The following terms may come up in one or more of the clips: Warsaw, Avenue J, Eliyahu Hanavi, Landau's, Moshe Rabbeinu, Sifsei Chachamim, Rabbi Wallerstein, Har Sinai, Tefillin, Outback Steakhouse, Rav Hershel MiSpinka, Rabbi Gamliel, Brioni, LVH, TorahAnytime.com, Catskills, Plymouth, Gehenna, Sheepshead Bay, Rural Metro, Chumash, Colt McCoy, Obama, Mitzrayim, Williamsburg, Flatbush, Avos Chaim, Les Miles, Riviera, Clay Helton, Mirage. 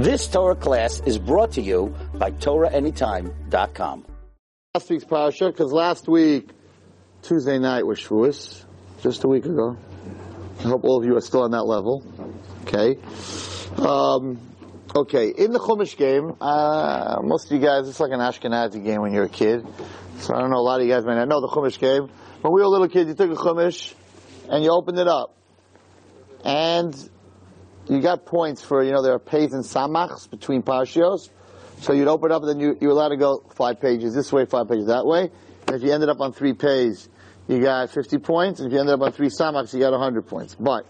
This Torah class is brought to you by TorahAnytime.com. Last week's parasha, because last week, Tuesday night, was Shavuos, just a week ago. I hope all of you are still on that level. Okay. Okay, in the Chumash game, most of you guys, it's like an Ashkenazi game when you're a kid. So I don't know, a lot of you guys might not know the Chumash game. When we were little kids, you took a Chumash and you opened it up. And you got points for, there are pays and samachs between parshios. So you'd open up and then you were allowed to go 5 pages this way, 5 pages that way. And if you ended up on 3 pays, you got 50 points. And if you ended up on 3 samachs, you got 100 points. But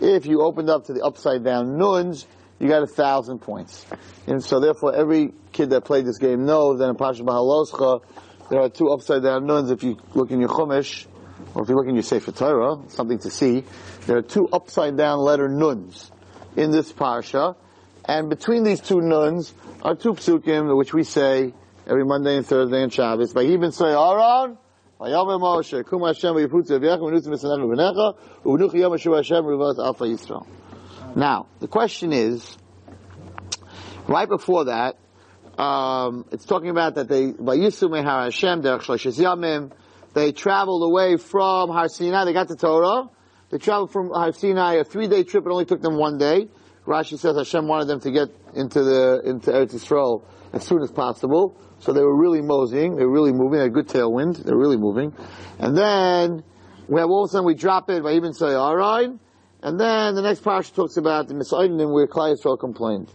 if you opened up to the upside down nuns, you got 1,000 points. And so therefore every kid that played this game knows that in Parsha Bahaloscha, there are 2 upside down nuns. If you look in your Chumash, or if you look in your Sefer Torah, something to see, there are 2 upside down letter nuns in this parsha, and between these 2 nuns are 2 psukim, which we say every Monday and Thursday and Shabbos. By Ibn Say Aaron, Vayaveh Moshe, Kum Hashem v'yiputz v'yachem v'nutzim v'sanach v'necha, u'v'nuch yom Hashem v'yivas alfa Yisrael. Now, the question is, right before that, it's talking about that they, Vayisu mehar Hashem, derech shloishes yamim, they traveled away from Har Sinai, they got the Torah. They traveled from Har Sinai, a 3-day trip. It only took them 1 day. Rashi says Hashem wanted them to get into Eretz Yisrael as soon as possible. So they were really moseying. They were really moving. They had a good tailwind. They were really moving. And then, all of a sudden we drop it by Ibn Sayyarain. And then the next parasha talks about the Misoidim where Klai Yisrael complained.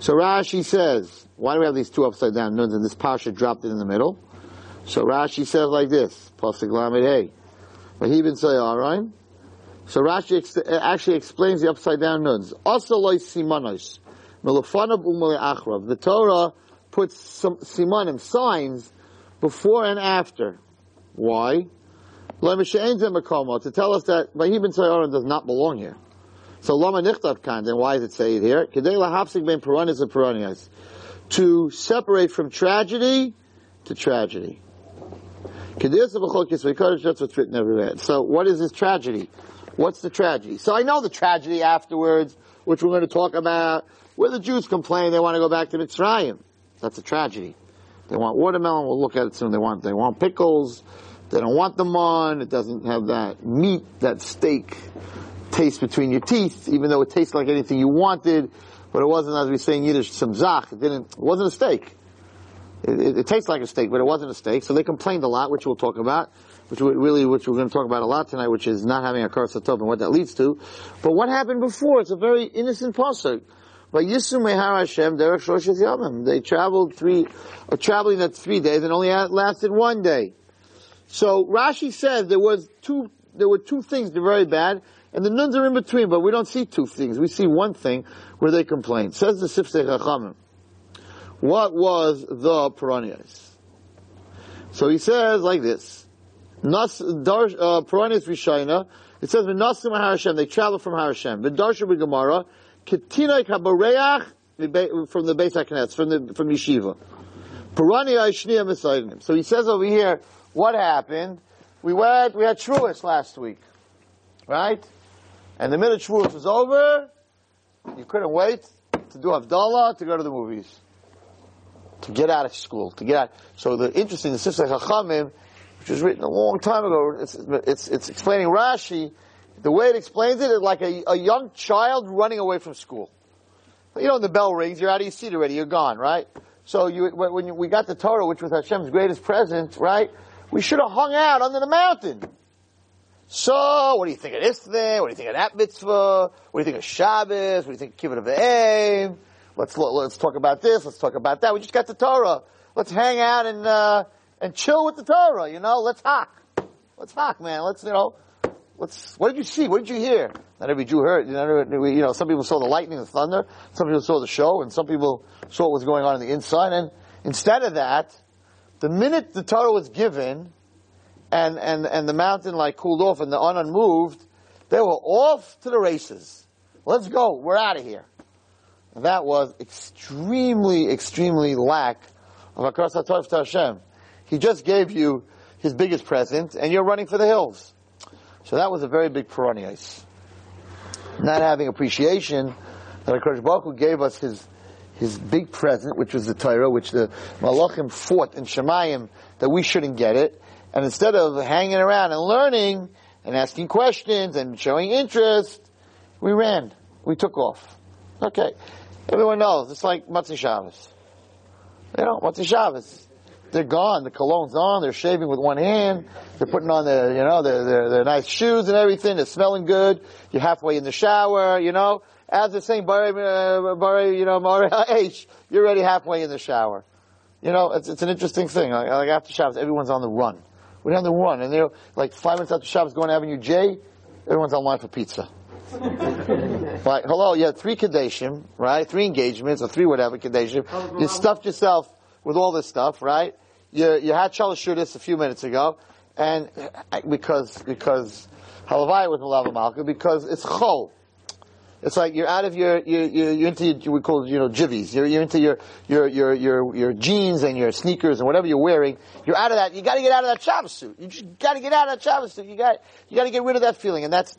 So Rashi says, why do we have these 2 upside down nuns and this parasha dropped it in the middle? So Rashi says like this, Pasuk Lamed Hey, by Ibn Sayyarain. So Rashi actually explains the upside down nuns. The Torah puts some simanim, signs, before and after. Why? To tell us that Vahibin Sayaran does not belong here. So Lama Nichtav Kan, then why does it say it here? To separate from tragedy to tragedy. That's what's written everywhere. So what is this tragedy? What's the tragedy? So I know the tragedy afterwards, which we're going to talk about, where the Jews complain they want to go back to Mitzrayim. That's a tragedy. They want watermelon, we'll look at it soon. They want pickles, they don't want them on, it doesn't have that meat, that steak taste between your teeth, even though it tastes like anything you wanted, but it wasn't, as we say in Yiddish, samzach, it wasn't a steak. It tastes like a steak, but it wasn't a steak. So they complained a lot, which we'll talk about, which we're going to talk about a lot tonight, which is not having a karas tov and what that leads to. But what happened before? It's a very innocent pasuk. They traveled traveling that 3 days and only lasted 1 day. So Rashi says there were two things that were very bad, and the nuns are in between, but we don't see 2 things. We see 1 thing where they complained. Says the Sifsei Chachamim. What was the Peronius? So he says like this. Peronius Rishayna. It says, V'nasim HaHashem. They traveled from HaHashem. V'darshu B'Gemara. Ketinai Kaboreach. From the Beis HaKness. From Yeshiva. Peronius Shnei Misaidim. So he says over here, what happened? We had Shavuos last week. Right? And the minute Shavuos was over, you couldn't wait to do Havdalah, to go to the movies. To get out of school, So the Sifsei Chachamim, which was written a long time ago, it's explaining Rashi. The way it explains it is like a young child running away from school. The bell rings, you're out of your seat already, you're gone, right? So we got the Torah, which was Hashem's greatest present, right? We should have hung out under the mountain. So, what do you think of this thing? What do you think of that mitzvah? What do you think of Shabbos? What do you think of Kibbutz Avim? Let's talk about this. Let's talk about that. We just got the Torah. Let's hang out and chill with the Torah. Let's hawk, man. Let's. What did you see? What did you hear? Not every Jew heard. Some people saw the lightning and the thunder. Some people saw the show, and some people saw what was going on in the inside. And instead of that, the minute the Torah was given, and the mountain cooled off and the Anan moved, they were off to the races. Let's go. We're out of here. That was extremely, extremely lack of Hakaras HaTov to Hashem. He just gave you his biggest present, and you're running for the hills. So that was a very big peronius. Not having appreciation that HaKadosh Baruch Hu gave us his his big present, which was the Torah, which the Malachim fought in Shemayim that we shouldn't get it. And instead of hanging around and learning and asking questions and showing interest, we ran. We took off. Okay. Everyone knows. It's like Matzah Shabbos. You know, Matzah Shabbos. They're gone. The cologne's on. They're shaving with one hand. They're putting on their, you know, their nice shoes and everything. They're smelling good. You're halfway in the shower, you know. As they're saying, you're already halfway in the shower. You know, it's an interesting thing. Like after Shabbos, everyone's on the run. We're on the run. And they're like 5 minutes after Shabbos going to Avenue J, everyone's online for pizza. Like, hello, you had 3 Kadeshim, right? 3 engagements or 3 whatever Kadeshim. You stuffed yourself with all this stuff, right? You had Shalosh Shudas a few minutes ago. And because Halavai was Halava Malka, because it's Chol. It's like you're out of you're into your, we call it, you know, jivvies. You're into your jeans and your sneakers and whatever you're wearing. You're out of that. You got to get out of that Shabbos suit. You just got to get out of that Shabbos suit. You got to get rid of that feeling. And that's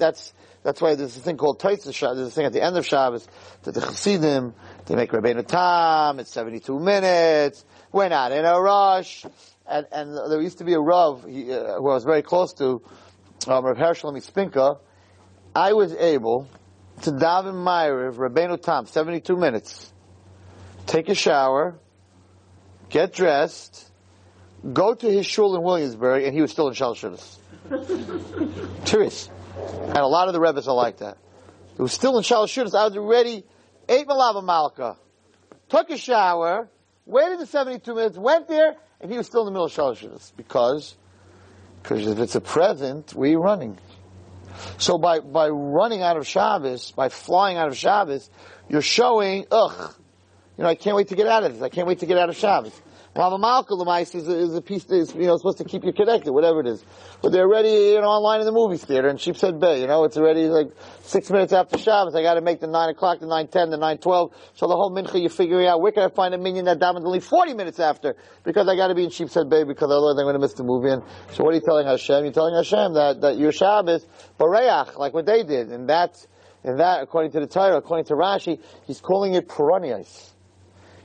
why there's a thing called Taitzah Shabbos. There's a thing at the end of Shabbos that the Chassidim, they make Rabbeinu Tam. It's 72 minutes. We're not in a rush. And there used to be a Rav who I was very close to, Rav Hershel MiSpinka. I was able to daven Ma'ariv, Rabbeinu Tam, 72 minutes. Take a shower, get dressed, go to his shul in Williamsburg, and he was still in Shalosh Shudas. Serious. And a lot of the Rebbe's are like that. He was still in Shalosh Shudas. I was already, ate Malava Malka, took a shower, waited the 72 minutes, went there, and he was still in the middle of Shalosh Shudas. Because if it's a present, we're running. So by running out of Shabbos, by flying out of Shabbos, you're showing, you know, I can't wait to get out of this. I can't wait to get out of Shabbos. Rava Malka L'mais is a piece that is, you know, supposed to keep you connected, whatever it is. But they're already, you know, online in the movie theater in Sheepshead Bay. You know, it's already like 6 minutes after Shabbos. I got to make the 9 o'clock, the 9:10, the 9:12. So the whole mincha, you're figuring out where can I find a minion that davens only 40 minutes after, because I got to be in Sheepshead Bay because otherwise I'm going to miss the movie. And so what are you telling Hashem? You're telling Hashem that your Shabbos Bareach, like what they did, and that according to the Torah, according to Rashi, he's calling it Peronias.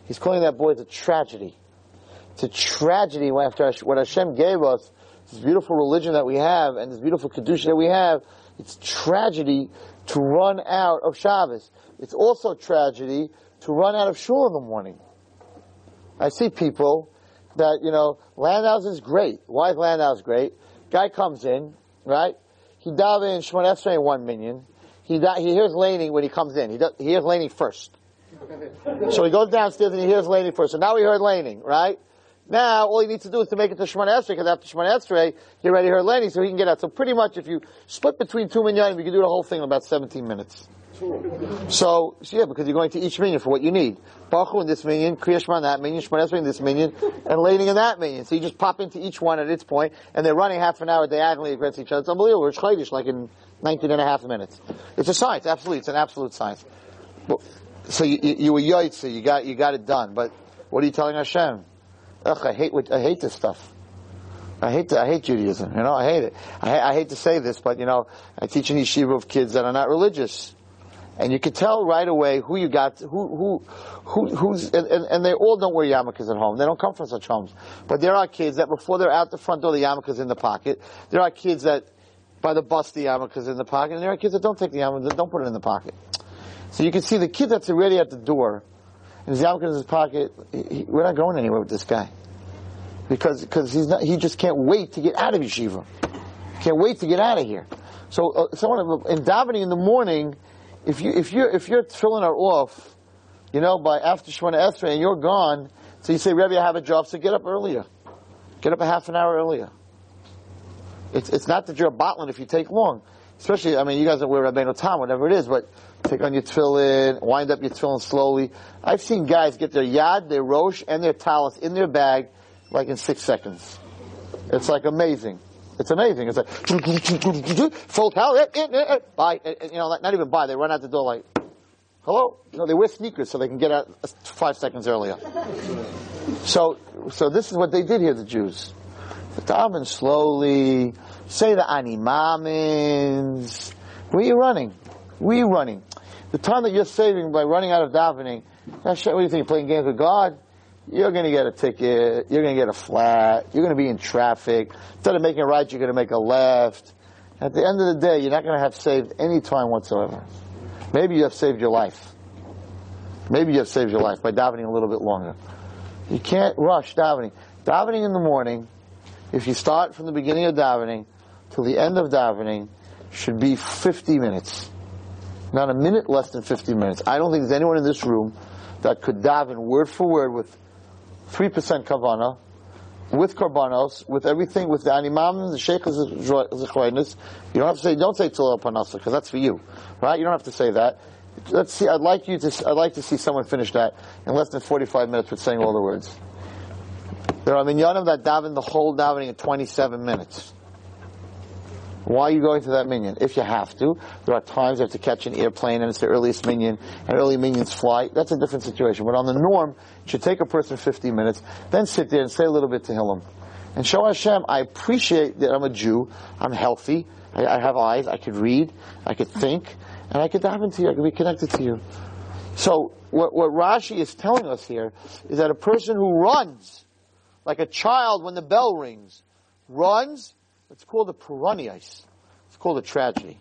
He's calling that boy the tragedy. It's a tragedy after what Hashem gave us, this beautiful religion that we have and this beautiful Kedusha that we have. It's tragedy to run out of Shabbos. It's also tragedy to run out of shul in the morning. I see people that, you know, Landau's is great. Why is Landau's great? Guy comes in, right? He davens in Shemona Esrei in 1 minyan. He hears laning when he comes in. He hears laning first. So he goes downstairs and he hears laning first. So now he heard laning, right? Now, all you need to do is to make it to Shemona Esrei, because after Shemona Esrei, you already heard Lenny, so he can get out. So pretty much, if you split between 2 minyan, you can do the whole thing in about 17 minutes. So yeah, because you're going to each minion for what you need. Baruch in this minion, Kriya Shema in that minion, Shemona Esrei in this minion, and Laning in that minion. So you just pop into each one at its point, and they're running half an hour diagonally against each other. It's unbelievable. It's Chaydish, like in 19 and a half minutes. It's a science, absolutely. It's an absolute science. So you were Yotze, you got it done. But what are you telling Hashem? Ugh, I hate this stuff. I hate Judaism. You know, I hate it. I hate to say this, but you know, I teach an yeshiva of kids that are not religious, and you could tell right away who you got, who's, and they all don't wear yarmulkes at home. They don't come from such homes. But there are kids that before they're out the front door, the yarmulke's in the pocket. There are kids that by the bus, the yarmulke's in the pocket, and there are kids that don't take the yarmulke, that don't put it in the pocket. So you can see the kid that's already at the door. And his yarmulke in his pocket, we're not going anywhere with this guy. Because he just can't wait to get out of yeshiva. Can't wait to get out of here. So someone in davening in the morning, if your tefillin are off, you know, by after Shemona Esrei and you're gone, so you say, Rebbe, I have a job, so get up earlier. Get up a half an hour earlier. It's not that you're a botlin if you take long. Especially, I mean, you guys don't wear Rabbeinu Tam, whatever it is, but take on your tefillin, wind up your tefillin slowly. I've seen guys get their yad, their rosh, and their talis in their bag, like in 6 seconds. It's like amazing. It's amazing. It's like, full talis, bye, you know, not even bye, they run out the door like, hello? You know, they wear sneakers so they can get out 5 seconds earlier. So this is what they did here, the Jews. The daven slowly, say the animamins. Where are you running? The time that you're saving by running out of davening, Hashem, what do you think, you're playing games with God? You're going to get a ticket. You're going to get a flat. You're going to be in traffic. Instead of making a right, you're going to make a left. At the end of the day, you're not going to have saved any time whatsoever. Maybe you have saved your life. Maybe you have saved your life by davening a little bit longer. You can't rush davening. Davening in the morning, if you start from the beginning of davening till the end of davening, should be 50 minutes. Not a minute less than 50 minutes. I don't think there's anyone in this room that could daven word for word with 3% kavanah, with korbanos, with everything, with the animam, the sheikh, the you don't have to say, don't say Tzolel Parnasa, because that's for you, right? You don't have to say that. Let's see. I'd like to see someone finish that in less than 45 minutes with saying all the words. There are minyanim that daven the whole davening in 27 minutes. Why are you going to that minyan? If you have to. There are times you have to catch an airplane and it's the earliest minyan, and early minyans fly. That's a different situation. But on the norm, it should take a person 50 minutes, then sit there and say a little bit to Tehillim. And show Hashem, I appreciate that I'm a Jew, I'm healthy, I have eyes, I could read, I could think, and I could daven to you, I could be connected to you. So what Rashi is telling us here is that a person who runs, like a child when the bell rings, runs, it's called a Puraniyos. It's called a tragedy.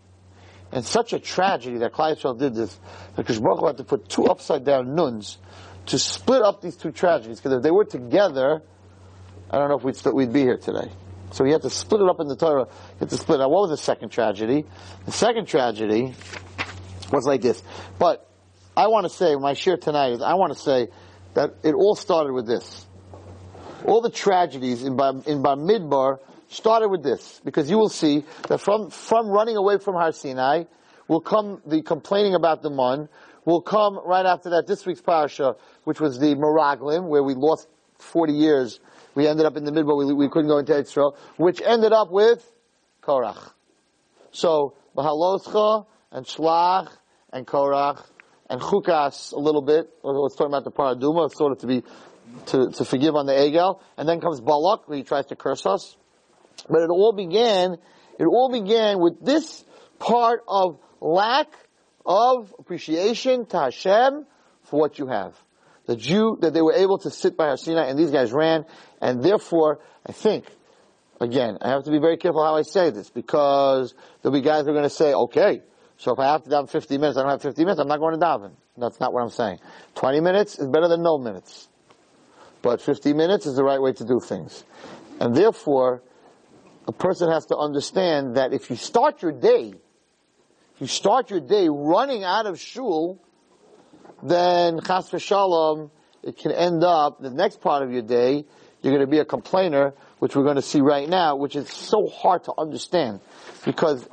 And such a tragedy that Klal Yisrael did this, that Kodesh Baruch Hu had to put two upside down nuns to split up these two tragedies. Because if they were together, I don't know if we'd be here today. So he had to split it up in the Torah. He had to split it up. What was the second tragedy? The second tragedy was like this. But I want to say, my share tonight is, I want to say that it all started with this. All the tragedies in Bar Midbar started with this, because you will see that from running away from Har Sinai will come the complaining about the Mun, will come right after that this week's parasha, which was the Meraglim, where we lost 40 years. We ended up in the Midbar, we couldn't go into Eretz Yisrael, which ended up with Korach. So, Mahaloscha, and Shlach, and Korach, and Chukas a little bit, let's talk about the Paraduma, sort of to forgive on the Egel, and then comes Balak, where he tries to curse us. But it all began with this part of lack of appreciation to Hashem for what you have. The Jew, that they were able to sit by Har Sinai, and these guys ran, and therefore, I think, again, I have to be very careful how I say this, because there'll be guys who are going to say, okay, so if I have to daven 50 minutes, I don't have 50 minutes, I'm not going to daven. That's not what I'm saying. 20 minutes is better than no minutes. But 50 minutes is the right way to do things. And therefore, a person has to understand that if you start your day, running out of shul, then chas v'shalom, it can end up, the next part of your day, you're going to be a complainer, which we're going to see right now, which is so hard to understand. Because,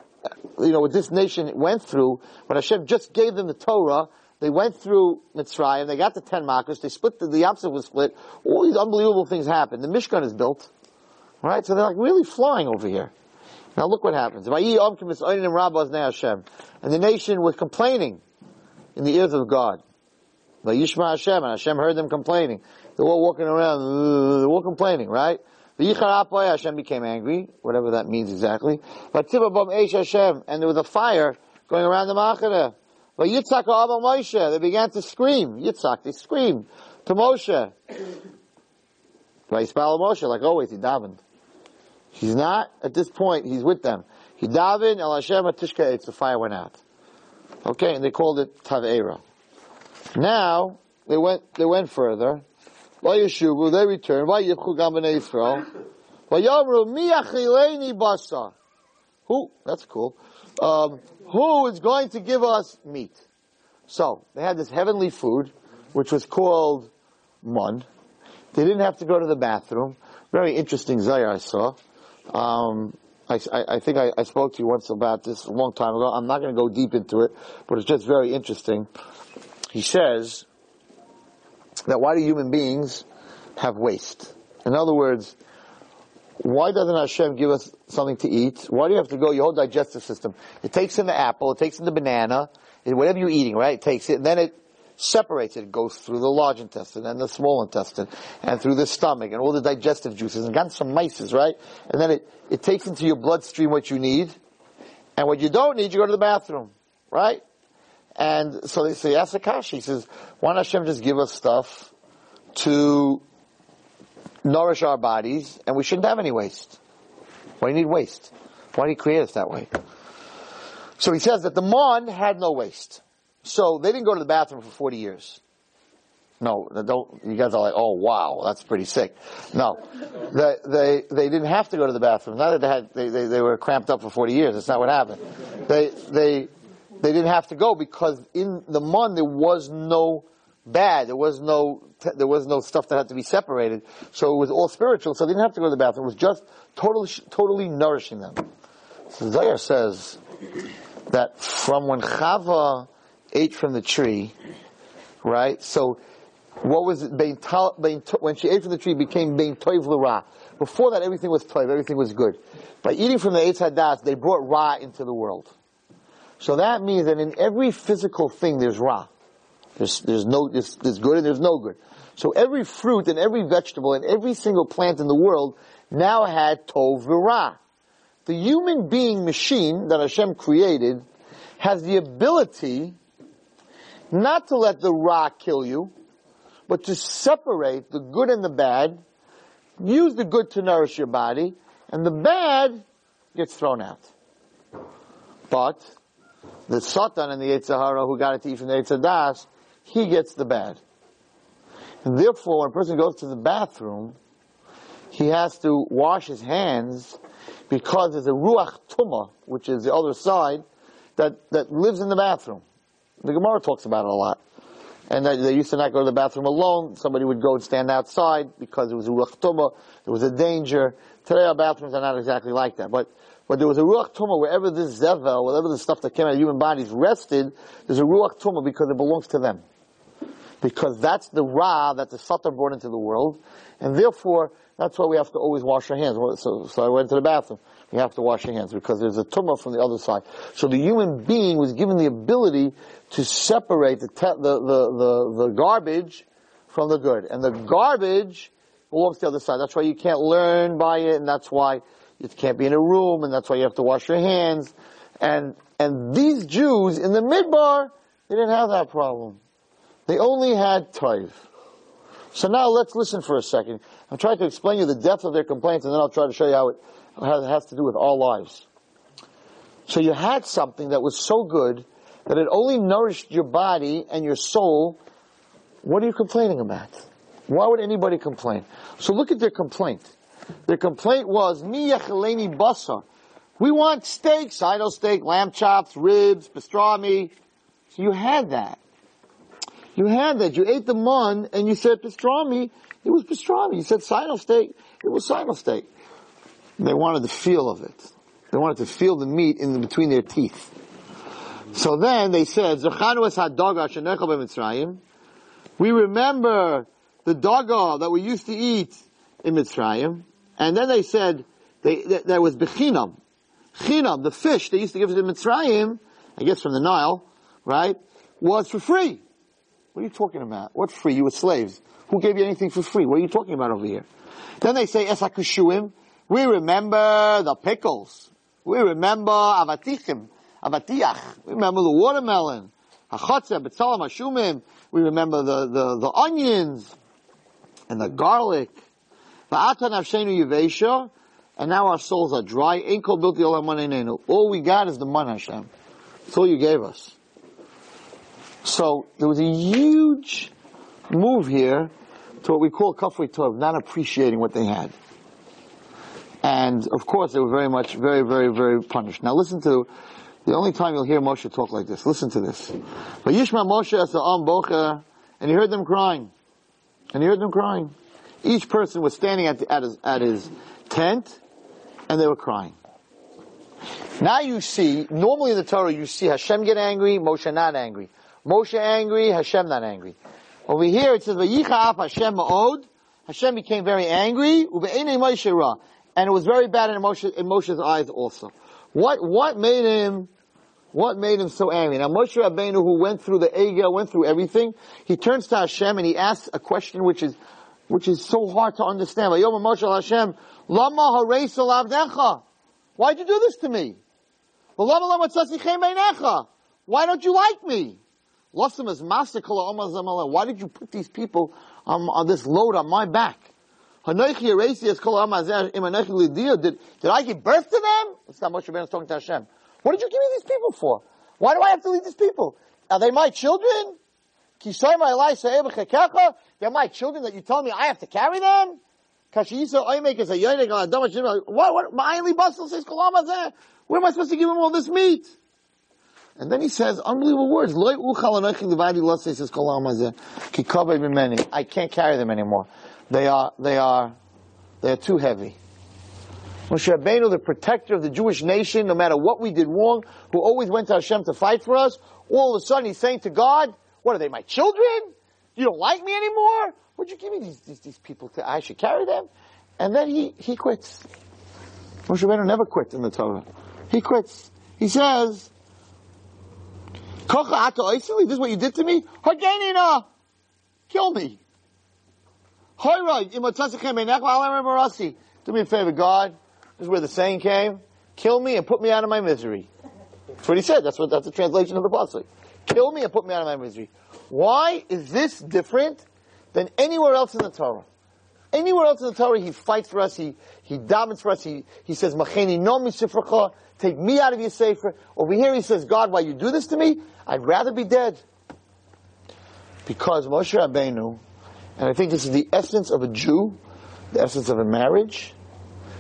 you know, what this nation went through, when Hashem just gave them the Torah, they went through Mitzrayim, they got the 10 Makos, they split, the opposite was split, all these unbelievable things happened. The Mishkan is built. Right? So they're like really flying over here. Now look what happens. And the nation was complaining in the ears of God. Vayishma Hashem, and Hashem heard them complaining. They're all walking around, they're all complaining, right? Hashem became angry, whatever that means exactly. And there was a fire going around the Machane. They began to scream. Yitzhak, they screamed. To Moshe. Like always, he davened. He's not, at this point, he's with them. He davened, El Hashem Atishka Eitz, the fire went out. Okay, and they called it Taveira. Now, they went further. Vayeshuvu, they returned. Vayivchu Gam B'nei Yisrael. Vayomru mi achileini basa. Who? That's cool. Who is going to give us meat? So, they had this heavenly food, which was called mun. They didn't have to go to the bathroom. Very interesting zayar I saw. I think I spoke to you once about this a long time ago. I'm not going to go deep into it, but it's just very interesting. He says that why do human beings have waste? In other words, why doesn't Hashem give us something to eat? Why do you have to go your whole digestive system? It takes in the apple, it takes in the banana, whatever you're eating, right? It takes it, and then it separates it. It goes through the large intestine and the small intestine and through the stomach and all the digestive juices and got some mices, right? And then it takes into your bloodstream what you need, and what you don't need, you go to the bathroom, right? And so he asks Akash, he says, why not Hashem just give us stuff to nourish our bodies, and we shouldn't have any waste? Why do you need waste? Why did he create us that way? So he says that the Mon had no waste. So they didn't go to the bathroom for 40 years. No, don't, you guys are like, oh wow, that's pretty sick. No, they didn't have to go to the bathroom. Not that they were cramped up for 40 years. That's not what happened. They didn't have to go because in the Mon there was no bad. There was no stuff that had to be separated. So it was all spiritual. So they didn't have to go to the bathroom. It was just totally nourishing them. So Zohar says that from when Chava ate from the tree, right? So what was it? When she ate from the tree, it became bein toiv l'ra. Before that, everything was toiv, everything was good. By eating from the Eitz Hadas, they brought ra into the world. So that means that in every physical thing, there's ra. There's good and there's no good. So every fruit and every vegetable and every single plant in the world now had tov v'ra. The human being machine that Hashem created has the ability not to let the ra kill you, but to separate the good and the bad, use the good to nourish your body, and the bad gets thrown out. But the Satan and the Yetzer Hara who got it to eat from the Yetzer Das, he gets the bad. And therefore, when a person goes to the bathroom, he has to wash his hands because there's a Ruach Tumah, which is the other side, that lives in the bathroom. The Gemara talks about it a lot. And they used to not go to the bathroom alone. Somebody would go and stand outside because it was a Ruach Tumah. There was a danger. Today our bathrooms are not exactly like that. But there was a Ruach Tumah wherever this Zevel, wherever the stuff that came out of human bodies rested, there's a Ruach Tumah because it belongs to them. Because that's the Ra that the Satan brought into the world. And therefore, that's why we have to always wash our hands. So I went to the bathroom. You have to wash your hands because there's a tumah from the other side. So the human being was given the ability to separate the garbage from the good. And the garbage belongs to the other side. That's why you can't learn by it, and that's why it can't be in a room, and that's why you have to wash your hands. And these Jews in the Midbar, they didn't have that problem. They only had tithe. So now let's listen for a second. I'm trying to explain you the depth of their complaints, and then I'll try to show you how it has to do with all lives. So you had something that was so good that it only nourished your body and your soul. What are you complaining about? Why would anybody complain? So look at their complaint. Their complaint was, Mi yecheleni basar. We want steak, sino steak, lamb chops, ribs, pastrami. So you had that. You ate the mun and you said pastrami. It was pastrami. You said sino steak. It was sino steak. They wanted the feel of it. They wanted to feel the meat between their teeth. So then they said, we remember the daga that we used to eat in Mitzrayim. And then they said, there was bechinam. Chinam, the fish they used to give to the Mitzrayim, I guess from the Nile, right, was for free. What are you talking about? What free? You were slaves. Who gave you anything for free? What are you talking about over here? Then they say, esakushuim. We remember the pickles. We remember avatichim, avatiach. We remember the watermelon, hachotze, betzalam, hashumim. We remember the onions and the garlic. And now our souls are dry. All we got is the man, Hashem. That's all you gave us. So there was a huge move here to what we call kafri tov, not appreciating what they had. And, of course, they were very, very, very punished. Now listen to, the only time you'll hear Moshe talk like this. Listen to this. But Yishma Moshe as the Am Bocher, and he heard them crying. Each person was standing at his tent, and they were crying. Now you see, normally in the Torah you see Hashem get angry, Moshe not angry. Moshe angry, Hashem not angry. Over here it says, Vayichaaf Hashem ma'od. Hashem became very angry, uve'enei Moshe ra. And it was very bad in Moshe's eyes also. What made him so angry? Now Moshe Rabbeinu, who went through the Egel, went through everything, he turns to Hashem and he asks a question which is so hard to understand. Vayom Moshe Hashem, Lama hareisel avdecha. Why'd you do this to me? Why don't you like me? Why did you put these people on this load on my back? Did I give birth to them? It's not Moshe Rabbeinu's talking to Hashem. What did you give me these people for? Why do I have to leave these people? Are they my children? They're my children that you tell me I have to carry them? Where am I supposed to give him all this meat? And then he says unbelievable words. I can't carry them anymore. They are too heavy. Moshe Rabbeinu, the protector of the Jewish nation, no matter what we did wrong, who always went to Hashem to fight for us, all of a sudden he's saying to God, what are they, my children? You don't like me anymore? Would you give me these people? I should carry them? And then he quits. Moshe Rabbeinu never quit in the Torah. He quits. He says, this is what you did to me? Kill me. Do me a favor, God. This is where the saying came. Kill me and put me out of my misery. That's what he said. That's the translation of the pasuk. Kill me and put me out of my misery. Why is this different than anywhere else in the Torah? Anywhere else in the Torah, he fights for us, he davens for us, he says, Macheni no misifracha, take me out of your sefer. Over here he says, God, why you do this to me? I'd rather be dead. Because Moshe Rabbeinu, and I think this is the essence of a Jew, the essence of a marriage,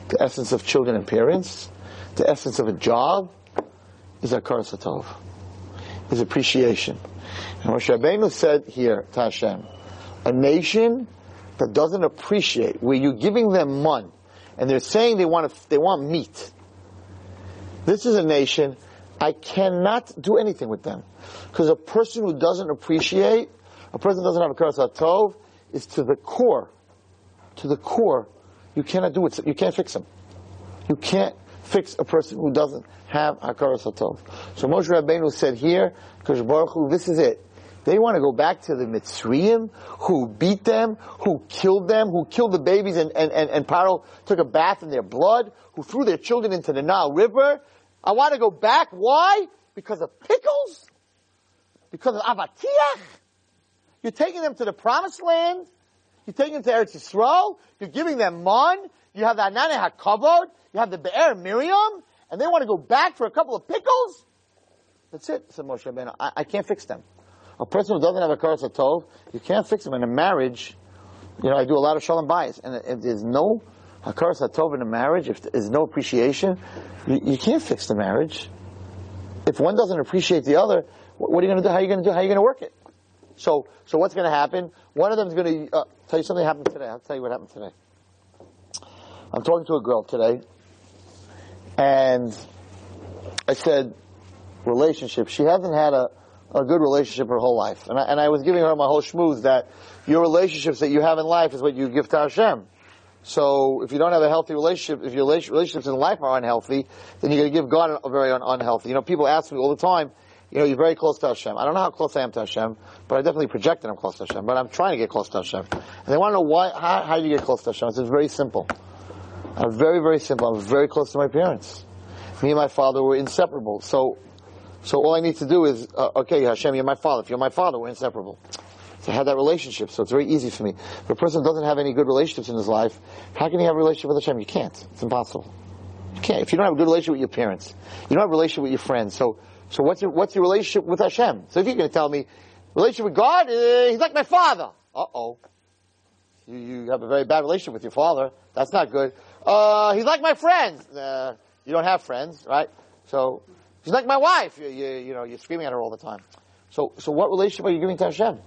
the essence of children and parents, the essence of a job, is hakaras hatov, is appreciation. And Moshe Rabbeinu said here, to Hashem, a nation that doesn't appreciate, where you're giving them mun, and they're saying they want meat. This is a nation, I cannot do anything with them. Because a person who doesn't appreciate, a person who doesn't have a Karas HaTov, is to the core, you cannot do it, you can't fix them. You can't fix a person who doesn't have a Karas HaTov. So Moshe Rabbeinu said here, Kadosh Baruch Hu, this is it. They want to go back to the Mitzrayim, who beat them, who killed the babies and Paro took a bath in their blood, who threw their children into the Nile River. I want to go back. Why? Because of pickles? Because of Avatiach? You're taking them to the Promised Land. You're taking them to Eretz Yisrael. You're giving them man. You have the Ananei HaKavod. You have the Be'er Miriam. And they want to go back for a couple of pickles? That's it, said Moshe Rabbeinu. I can't fix them. A person who doesn't have a Karas HaTov, you can't fix him. In a marriage, I do a lot of Shalom Bayis, and if there's no Karas HaTov in a marriage, if there's no appreciation, you can't fix the marriage. If one doesn't appreciate the other, what are you going to do? How are you going to do? How are you going to work it? So what's going to happen? One of them is going to tell you something happened today. I'll tell you what happened today. I'm talking to a girl today, and I said, relationship. She hasn't had a good relationship her whole life. And I was giving her my whole schmooze that your relationships that you have in life is what you give to Hashem. So if you don't have a healthy relationship, if your relationships in life are unhealthy, then you're going to give God a very unhealthy. People ask me all the time, you're very close to Hashem. I don't know how close I am to Hashem, but I definitely project that I'm close to Hashem. But I'm trying to get close to Hashem. And they want to know why, how do you get close to Hashem? I said, it's very simple. I'm very, very simple. I'm very close to my parents. Me and my father were inseparable. So all I need to do is, okay, Hashem, you're my father. If you're my father, we're inseparable. So I had that relationship, so it's very easy for me. If a person doesn't have any good relationships in his life, how can he have a relationship with Hashem? You can't. It's impossible. You can't. If you don't have a good relationship with your parents, you don't have a relationship with your friends, so what's your relationship with Hashem? So if you're going to tell me, relationship with God, he's like my father. Uh-oh. You have a very bad relationship with your father. That's not good. He's like my friends. You don't have friends, right? So... she's like my wife. You're screaming at her all the time. So what relationship are you giving to Hashem?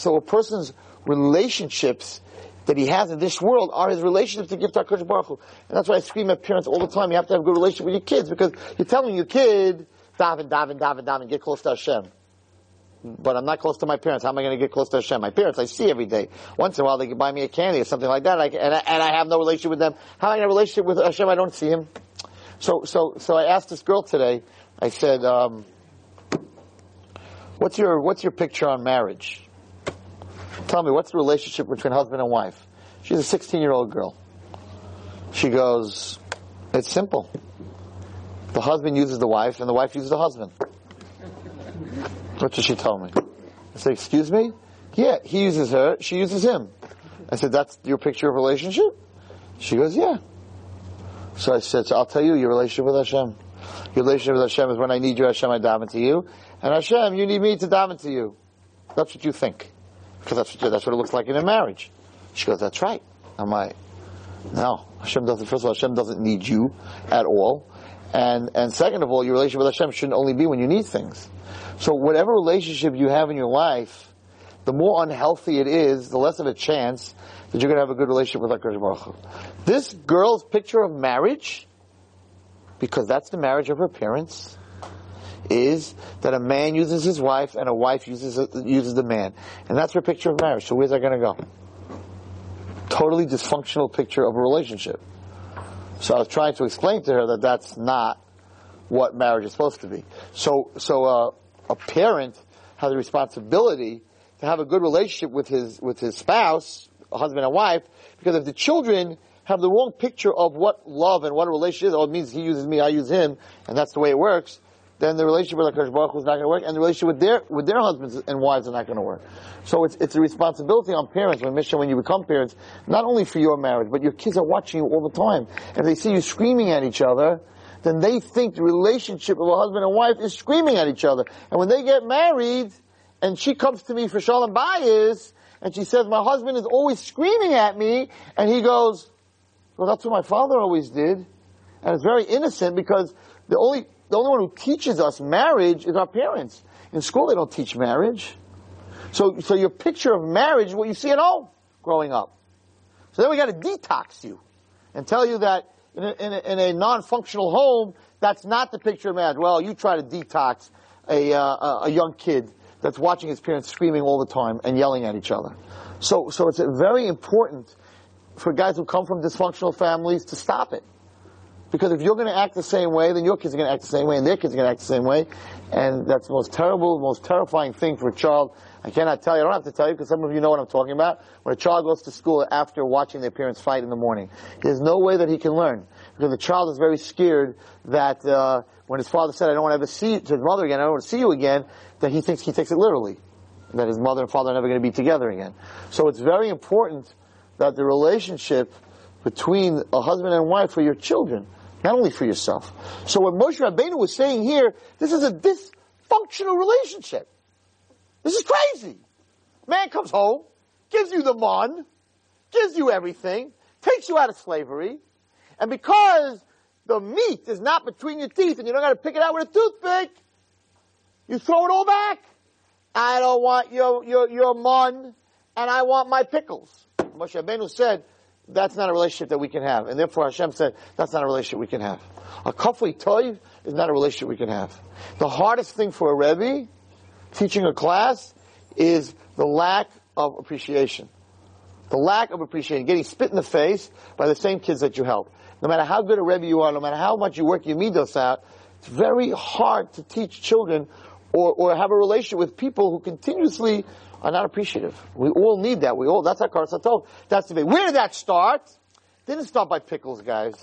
So a person's relationships that he has in this world are his relationships to give to HaKadosh Baruch Hu. And that's why I scream at parents all the time. You have to have a good relationship with your kids, because you're telling your kid, daven, get close to Hashem. But I'm not close to my parents. How am I going to get close to Hashem? My parents I see every day. Once in a while they can buy me a candy or something like that, and I have no relationship with them. How am I going to have a relationship with Hashem? I don't see him. So I asked this girl today, I said, what's your picture on marriage? Tell me, what's the relationship between husband and wife? She's a 16-year-old girl. She goes, it's simple. The husband uses the wife and the wife uses the husband. What did she tell me? I said, excuse me? Yeah, he uses her, she uses him. I said, that's your picture of relationship? She goes, yeah. So I said, so I'll tell you your relationship with Hashem. Your relationship with Hashem is when I need you, Hashem, I daven to you. And Hashem, you need me to daven to you. That's what you think. Because that's what it looks like in a marriage. She goes, that's right. I'm like, no, Hashem doesn't, first of all, Hashem doesn't need you at all. And second of all, your relationship with Hashem shouldn't only be when you need things. So whatever relationship you have in your life, the more unhealthy it is, the less of a chance that you're going to have a good relationship with HaKadosh Baruch Hu. This girl's picture of marriage, because that's the marriage of her parents, is that a man uses his wife and a wife uses the man. And that's her picture of marriage. So where's that going to go? Totally dysfunctional picture of a relationship. So I was trying to explain to her that that's not what marriage is supposed to be. So a parent has a responsibility to have a good relationship with his spouse, a husband and wife, because if the children have the wrong picture of what love and what a relationship is, oh, it means he uses me, I use him, and that's the way it works, then the relationship with HaKadosh Baruch Hu is not going to work, and the relationship with their husbands and wives are not going to work. So it's a responsibility on parents, when you become parents, not only for your marriage, but your kids are watching you all the time. If they see you screaming at each other, then they think the relationship of a husband and wife is screaming at each other. And when they get married, and she comes to me for Shalom Bayis, and she says, my husband is always screaming at me, and he goes, well, that's what my father always did. And it's very innocent, because the only one who teaches us marriage is our parents. In school, they don't teach marriage. So your picture of marriage is what you see at home growing up. So then we got to detox you and tell you that in a non-functional home, that's not the picture of marriage. Well, you try to detox a young kid that's watching his parents screaming all the time and yelling at each other. So it's very important for guys who come from dysfunctional families to stop it. Because if you're going to act the same way, then your kids are going to act the same way, and their kids are going to act the same way. And that's the most terrible, most terrifying thing for a child. I cannot tell you. I don't have to tell you because some of you know what I'm talking about. When a child goes to school after watching their parents fight in the morning, there's no way that he can learn. Because the child is very scared that when his father said, I don't want to ever see you, to his mother again, I don't want to see you again, that he thinks he takes it literally. That his mother and father are never going to be together again. So it's very important that the relationship between a husband and wife for your children, not only for yourself. So what Moshe Rabbeinu was saying here, this is a dysfunctional relationship. This is crazy. Man comes home, gives you the mon, gives you everything, takes you out of slavery, and because the meat is not between your teeth and you don't got to pick it out with a toothpick, you throw it all back. I don't want your mon, and I want my pickles. Moshe Rabbeinu said, that's not a relationship that we can have. And therefore Hashem said, that's not a relationship we can have. A kafui toiv is not a relationship we can have. The hardest thing for a Rebbe teaching a class is the lack of appreciation. The lack of appreciation. Getting spit in the face by the same kids that you help. No matter how good a Rebbe you are, no matter how much you work your midos out, it's very hard to teach children or have a relationship with people who continuously are not appreciative. We all need that. That's how Karas Tov. That's the way. Where did that start? It didn't start by pickles, guys.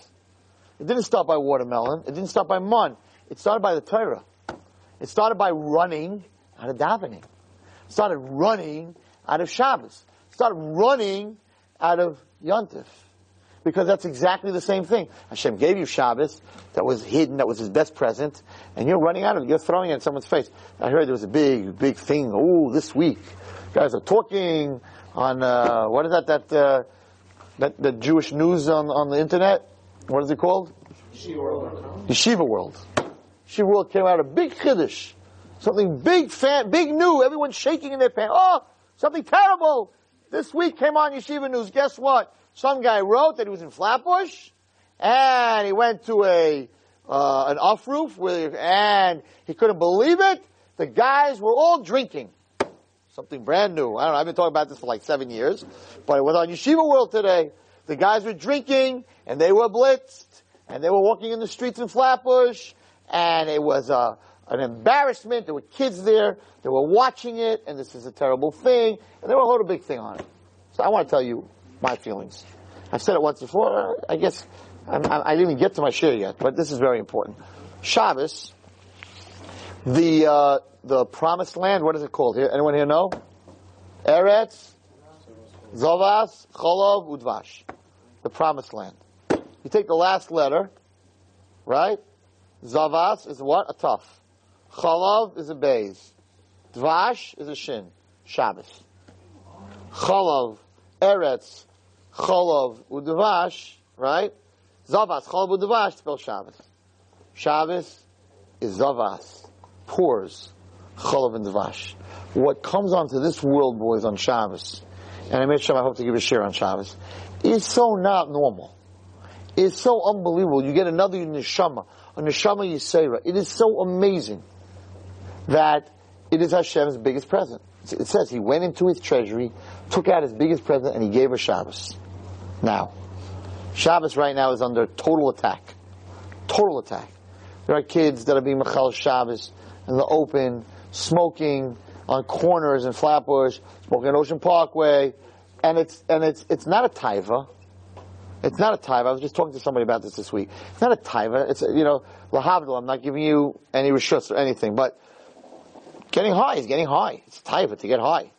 It didn't start by watermelon. It didn't start by mun. It started by the Torah. It started by running out of davening. It started running out of Shabbos. It started running out of Yontif. Because that's exactly the same thing. Hashem gave you Shabbos that was hidden, that was his best present, and you're running out of it. You're throwing it in someone's face. I heard there was a big thing, this week. Guys are talking on, what is that the Jewish news on the internet? What is it called? Yeshiva World. Yeshiva World. Yeshiva World came out, a big chiddush. Something big new. Everyone's shaking in their pants. Oh, something terrible. This week came on Yeshiva News. Guess what? Some guy wrote that he was in Flatbush, and he went to an off-roof, and he couldn't believe it. The guys were all drinking. Something brand new. I don't know, I've been talking about this for like 7 years, but it was on Yeshiva World today. The guys were drinking, and they were blitzed, and they were walking in the streets in Flatbush, and it was an embarrassment. There were kids there. They were watching it, and this is a terrible thing, and they were holding a big thing on it. So I want to tell you my feelings. I've said it once before. I guess I didn't even get to my share yet, but this is very important. Shabbos, the the promised land, what is it called? Here, anyone here know? Eretz Zovas Cholov Udvash, the promised land. You take the last letter, right? Zavas is what? A taf. Cholov is a beis. Dvash is a shin. Shabbos. Cholov, Eretz, Cholov, Udvash, right? Zavas, Cholov, Udvash, spell Shabbos. Shabbos is Zavas. Pours. Cholov and Dvash. What comes onto this world, boys, on Shabbos, and I made sure I hope to give a share on Shabbos, is so not normal. It is so unbelievable. You get another neshama, a neshama yisera. It is so amazing that it is Hashem's biggest present. It says he went into his treasury, took out his biggest present, and he gave her Shabbos. Now, Shabbos right now is under total attack. Total attack. There are kids that are being machal Shabbos in the open, smoking on corners in Flatbush, smoking on Ocean Parkway, and it's not a taiva. It's not a taiva. I was just talking to somebody about this week. It's not a taiva. It's, you know, lahavdil. I'm not giving you any reshus or anything, but getting high is getting high. It's a taiva to get high.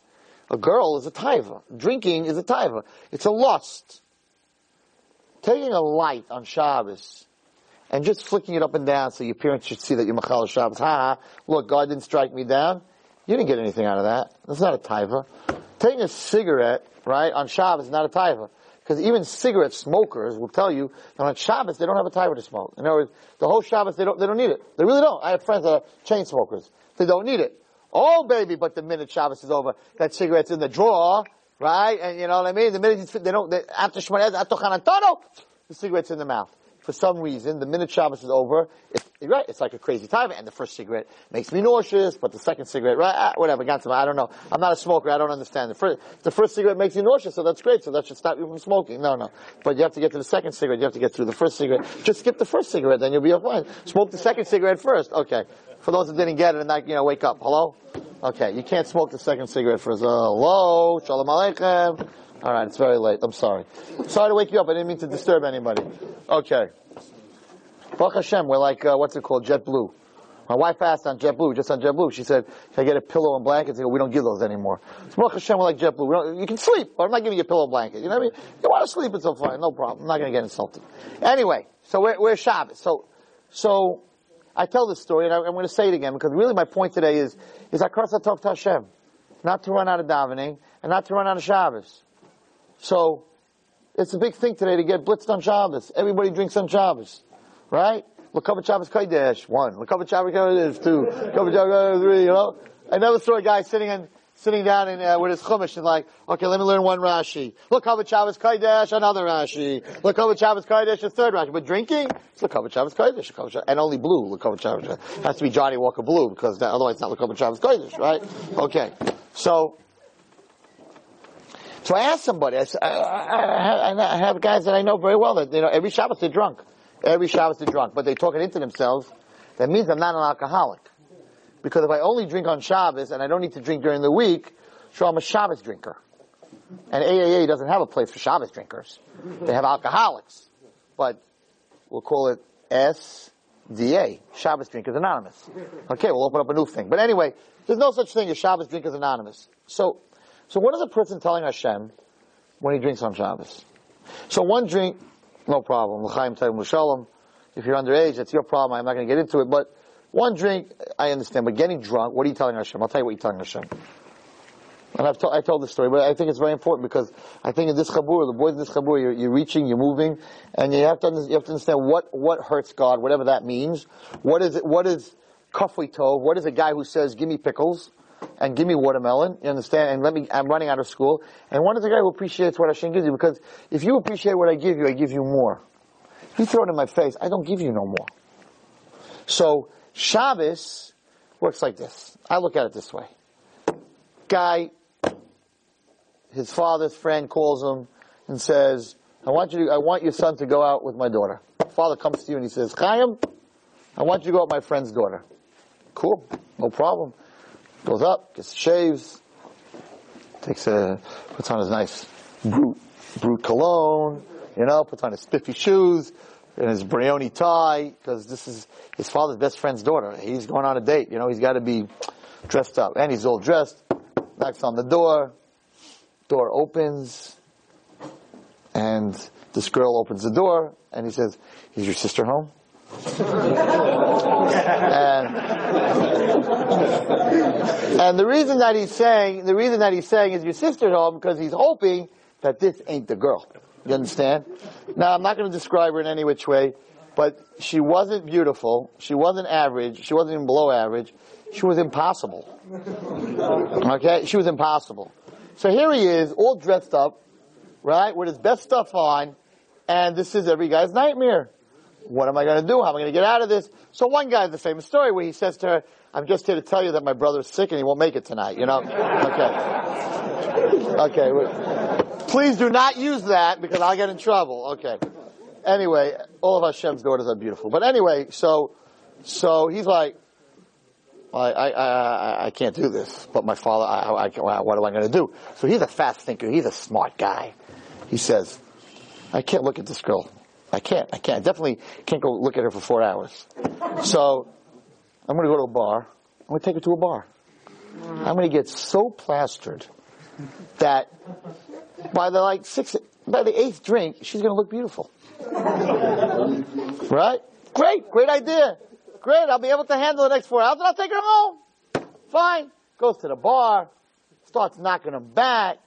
A girl is a taiva. Drinking is a taiva. It's a lust. Taking a light on Shabbos and just flicking it up and down so your parents should see that you're machal Shabbos. Ha ha. Look, God didn't strike me down. You didn't get anything out of that. That's not a taiva. Taking a cigarette, right, on Shabbos is not a taiva. Because even cigarette smokers will tell you that on Shabbos they don't have a taiva to smoke. In other words, the whole Shabbos they don't need it. They really don't. I have friends that are chain smokers. They don't need it. Oh baby, but the minute Shabbos is over, that cigarette's in the drawer, right? And you know what I mean? The minute after Shmoneh, after Hanatano, the cigarette's in the mouth. For some reason, the minute Shabbos is over, it's like a crazy taiva. And the first cigarette makes me nauseous, but the second cigarette, right? Whatever, I don't know. I'm not a smoker. I don't understand. The first cigarette makes you nauseous, so that's great. So that should stop you from smoking. No. But you have to get to the second cigarette. You have to get through the first cigarette. Just skip the first cigarette, then you'll be fine. Smoke the second cigarette first. Okay. For those that didn't get it and not, wake up. Hello? Okay. You can't smoke the second cigarette first. Hello? Shalom Aleichem. All right, it's very late. I'm sorry. Sorry to wake you up. I didn't mean to disturb anybody. Okay. Baruch Hashem, we're like, JetBlue. My wife asked on JetBlue, just on JetBlue. She said, can I get a pillow and blankets? They go, we don't give those anymore. So Baruch Hashem, we're like JetBlue. You can sleep, but I'm not giving you a pillow and blanket. You know what I mean? You want to sleep, it's so fine. No problem. I'm not going to get insulted. Anyway, so we're Shabbos. So I tell this story, and I'm going to say it again, because really my point today is Hakaras Hatov to Hashem, not to run out of davening, and not to run out of Shabbos. So, it's a big thing today to get blitzed on Shabbos. Everybody drinks on Shabbos, right? L'kavod Shabbos Kodesh, 1. L'kavod Shabbos Kodesh, 2. L'kavod Shabbos Kodesh, 3. I never saw a guy sitting down with his chumash and like, okay, let me learn one Rashi. L'kavod Shabbos Kodesh, another Rashi. L'kavod Shabbos Kodesh, a third Rashi. But drinking, it's l'kavod Shabbos Kodesh, and only blue l'kavod Shabbos Kodesh. It has to be Johnny Walker Blue because otherwise it's not l'kavod Shabbos Kodesh, right? Okay, So I asked somebody, I have guys that I know very well that, every Shabbos they're drunk. Every Shabbos they're drunk. But they talk it into themselves. That means I'm not an alcoholic. Because if I only drink on Shabbos and I don't need to drink during the week, so I'm a Shabbos drinker. And AAA doesn't have a place for Shabbos drinkers. They have alcoholics. But we'll call it SDA, Shabbos Drinkers Anonymous. Okay, we'll open up a new thing. But anyway, there's no such thing as Shabbos Drinkers Anonymous. So what is a person telling Hashem when he drinks on Shabbos? So one drink, no problem. If you're underage, that's your problem. I'm not going to get into it. But one drink, I understand. But getting drunk, what are you telling Hashem? I'll tell you what you're telling Hashem. And I told this story, but I think it's very important because I think in this chabur, the boys in this chabur, you're reaching, you're moving, and you have to understand what hurts God, whatever that means. What is kafui tov? What is a guy who says, give me pickles? And give me watermelon, you understand? And I'm running out of school. And one is the guy who appreciates what Hashem gives you, because if you appreciate what I give you more. If you throw it in my face, I don't give you no more. So, Shabbos works like this. I look at it this way. Guy, his father's friend calls him and says, I want your son to go out with my daughter. Father comes to you and he says, Chaim, I want you to go out with my friend's daughter. Cool, no problem. Goes up, gets shaves, puts on his nice brute cologne, puts on his spiffy shoes and his Brioni tie, because this is his father's best friend's daughter. He's going on a date, he's got to be dressed up. And he's all dressed, knocks on the door, door opens, and this girl opens the door, and he says, "Is your sister home?" and the reason that he's saying is your sister's home, because he's hoping that this ain't the girl. You understand? Now, I'm not going to describe her in any which way, but she wasn't beautiful, she wasn't average, she wasn't even below average, she was impossible. Okay? She was impossible. So here he is, all dressed up, right, with his best stuff on, and this is every guy's nightmare. What am I going to do? How am I going to get out of this? So one guy, the famous story where he says to her, "I'm just here to tell you that my brother's sick and he won't make it tonight, you know?" Okay. Please do not use that because I'll get in trouble. Okay. Anyway, all of Hashem's daughters are beautiful. But anyway, so he's like, I can't do this. But my father, what am I going to do? So he's a fast thinker. He's a smart guy. He says, "I can't look at this girl. I can't. I definitely can't go look at her for 4 hours. So I'm going to go to a bar. I'm going to take her to a bar. I'm going to get so plastered that by the eighth drink, she's going to look beautiful." Right? Great idea. Great. I'll be able to handle the next 4 hours, and I'll take her home. Fine. Goes to the bar, starts knocking him back,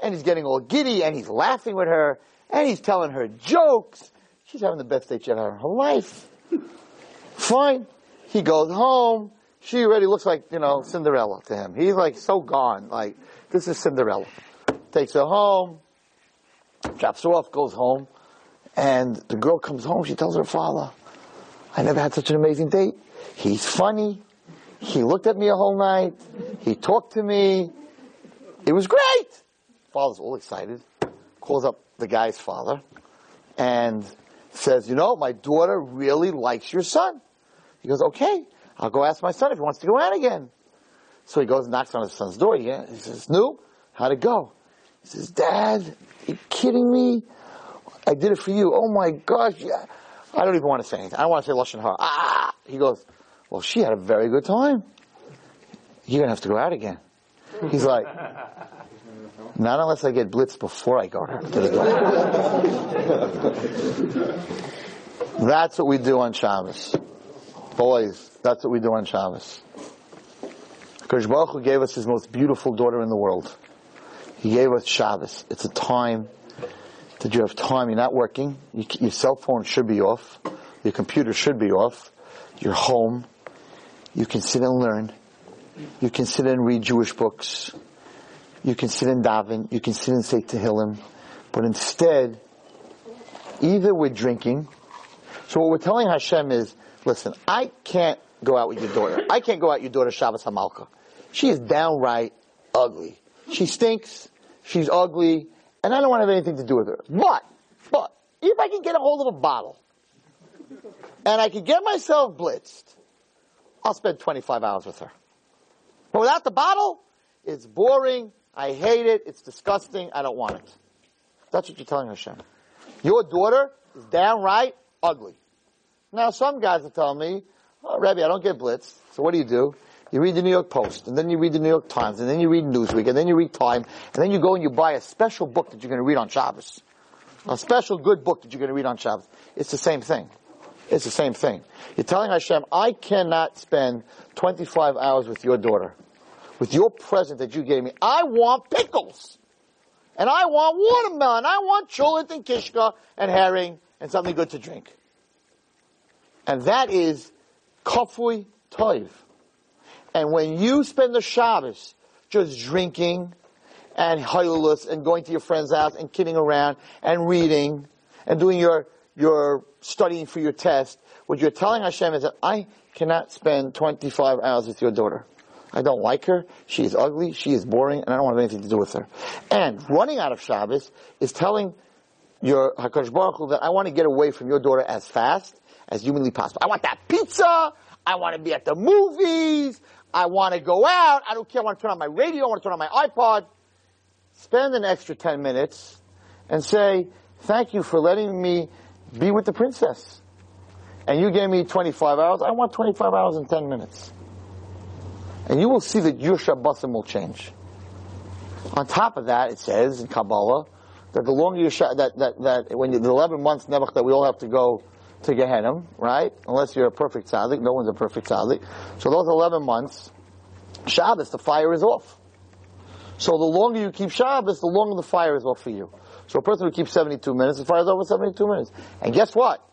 and he's getting all giddy, and he's laughing with her, and he's telling her jokes. She's having the best day she had in her life. Fine. He goes home. She already looks like, Cinderella to him. He's like so gone. Like, this is Cinderella. Takes her home, drops her off, goes home. And the girl comes home. She tells her father, "I never had such an amazing date. He's funny. He looked at me a whole night. He talked to me. It was great." Father's all excited. Calls up the guy's father and says, "My daughter really likes your son." He goes, "Okay, I'll go ask my son if he wants to go out again." So he goes and knocks on his son's door. He says, "No, how'd it go?" He says, "Dad, are you kidding me? I did it for you. Oh my gosh. Yeah. I don't even want to say anything. I don't want to say lashon hara." He goes, "Well, she had a very good time. You're going to have to go out again." He's like, "Not unless I get blitzed before I go to the door." That's what we do on Shabbos. Boys, that's what we do on Shabbos. Kodesh Baruch Hu gave us his most beautiful daughter in the world. He gave us Shabbos. It's a time that you have time. You're not working. Your cell phone should be off. Your computer should be off. You're home. You can sit and learn. You can sit and read Jewish books. You can sit and daven. You can sit and say Tehillim. But instead, either we're drinking. So what we're telling Hashem is, "Listen, I can't go out with your daughter. I can't go out with your daughter Shabbos HaMalka. She is downright ugly. She stinks. She's ugly. And I don't want to have anything to do with her. But, if I can get a hold of a bottle, and I can get myself blitzed, I'll spend 25 hours with her. But without the bottle, it's boring. I hate it. It's disgusting. I don't want it." That's what you're telling Hashem. Your daughter is downright ugly. Now, some guys will tell me, "Oh, Rebbe, I don't get blitzed." So what do? You read the New York Post, and then you read the New York Times, and then you read Newsweek, and then you read Time, and then you go and you buy a special book that you're going to read on Shabbos. A special good book that you're going to read on Shabbos. It's the same thing. It's the same thing. You're telling Hashem, "I cannot spend 25 hours with your daughter, with your present that you gave me. I want pickles, and I want watermelon, I want chulet and kishka and herring and something good to drink." And that is kafui toiv. And when you spend the Shabbos just drinking and hilulus and going to your friend's house and kidding around and reading and doing your studying for your test, what you're telling Hashem is that I cannot spend 25 hours with your daughter. I don't like her. She is ugly. She is boring. And I don't want to have anything to do with her. And running out of Shabbos is telling your HaKadosh Baruch Hu that I want to get away from your daughter as fast as humanly possible. I want that pizza. I want to be at the movies. I want to go out. I don't care. I want to turn on my radio. I want to turn on my iPod. Spend an extra 10 minutes and say, "Thank you for letting me be with the princess. And you gave me 25 hours. I want 25 hours and 10 minutes. and you will see that your Shabbosim will change. On top of that, it says in Kabbalah that the longer your that when the 11 months Nebuch that we all have to go to Gehenna, right? Unless you're a perfect tzaddik, no one's a perfect tzaddik. So those 11 months, Shabbos, the fire is off. So the longer you keep Shabbos, the longer the fire is off for you. So a person who keeps 72 minutes, the fire is over 72 minutes. And guess what?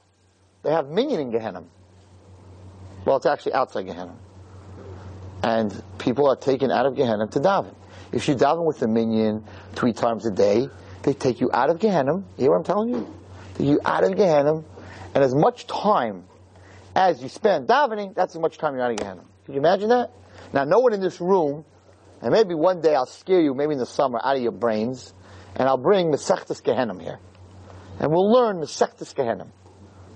They have minyan in Gehenna. Well, it's actually outside Gehenna. And people are taken out of Gehenna to daven. If you daven with the minyan 3 times a day, they take you out of Gehenna. You hear what I'm telling you? They take you out of Gehenna. And as much time as you spend davening, that's as much time you're out of Gehenna. Can you imagine that? Now, no one in this room, and maybe one day I'll scare you, maybe in the summer, out of your brains, and I'll bring Masechtas Gehenim here. And we'll learn Masechtas Gehenim.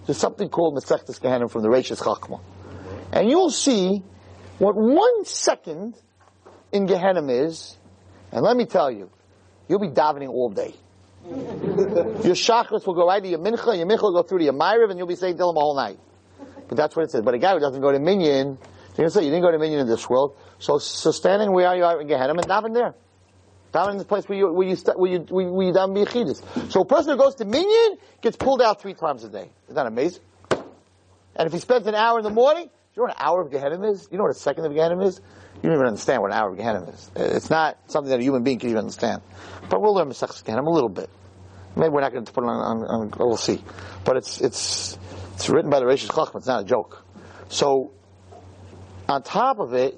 There's something called Masechtas Gehenim from the Reishis Chachma. And you'll see what 1 second in Gehenim is, and let me tell you, you'll be davening all day. Your chakras will go right to your mincha will go through to your ma'ariv, and you'll be saying Dilma all night. But that's what it says. But a guy who doesn't go to minyan, you're going to say, you didn't go to minyan in this world, so standing where you are in Gehenna, and daven there. Down in the place where you down b'yechidus. So a person who goes to minyan gets pulled out 3 times a day. Isn't that amazing? And if he spends an hour in the morning, do you know what an hour of Gehenna is? You know what a second of Gehenna is? You don't even understand what an hour of Gehenna is. It's not something that a human being can even understand. But we'll learn Masechtas Gehenna a little bit. Maybe we're not going to put it on we'll see. But it's written by the Reishis Chachma. It's not a joke. So on top of it,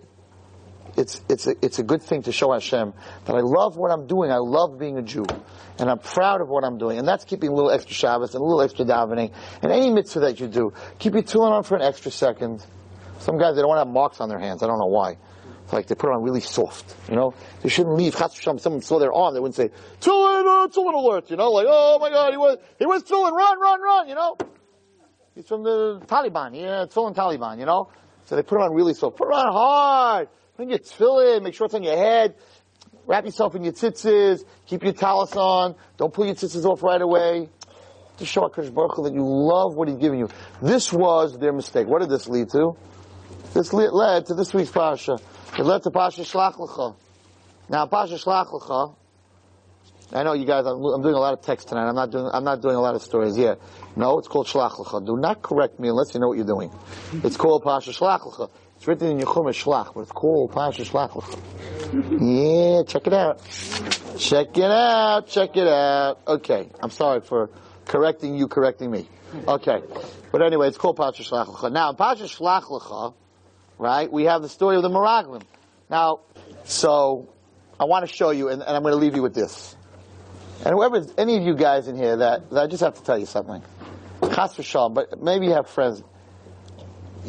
It's a good thing to show Hashem that I love what I'm doing. I love being a Jew, and I'm proud of what I'm doing. And that's keeping a little extra Shabbos and a little extra davening. And any mitzvah that you do, keep your tefillin on for an extra second. Some guys, they don't want to have marks on their hands. I don't know why. It's like they put it on really soft. You know, they shouldn't leave. Chas v'shalom, someone saw their arm, they wouldn't say tefillin alert. You know, like, oh my God, he was tefillin. Run. You know, he's from the Taliban. Yeah, tefillin Taliban. You know, so they put it on really soft. Put it on hard. Bring your tefillin, make sure it's on your head, wrap yourself in your tzitzis, keep your talis on, don't pull your tzitzis off right away. Just show HaKadosh Baruch Hu that you love what He's giving you. This was their mistake. What did this lead to? This led to this week's Parsha. It led to Parsha Shlach Lecha. Now, Parsha Shlach Lecha, I know you guys, I'm doing a lot of text tonight. I'm not doing a lot of stories yet. No, it's called Shlach Lecha. Do not correct me unless you know what you're doing. It's called Parsha Shlach Lecha. It's written in Yechum Shlach, but it's called Parsha Shlach Lecha. Yeah, check it out. Check it out. Okay, I'm sorry for correcting me. Okay, but anyway, it's called Parsha Shlach Lecha. Now, in Parsha Shlach Lecha, right, we have the story of the Meraglim. Now, so I want to show you, and I'm going to leave you with this. And whoever, any of you guys in here, that I just have to tell you something. Chas v'shalom, but maybe you have friends.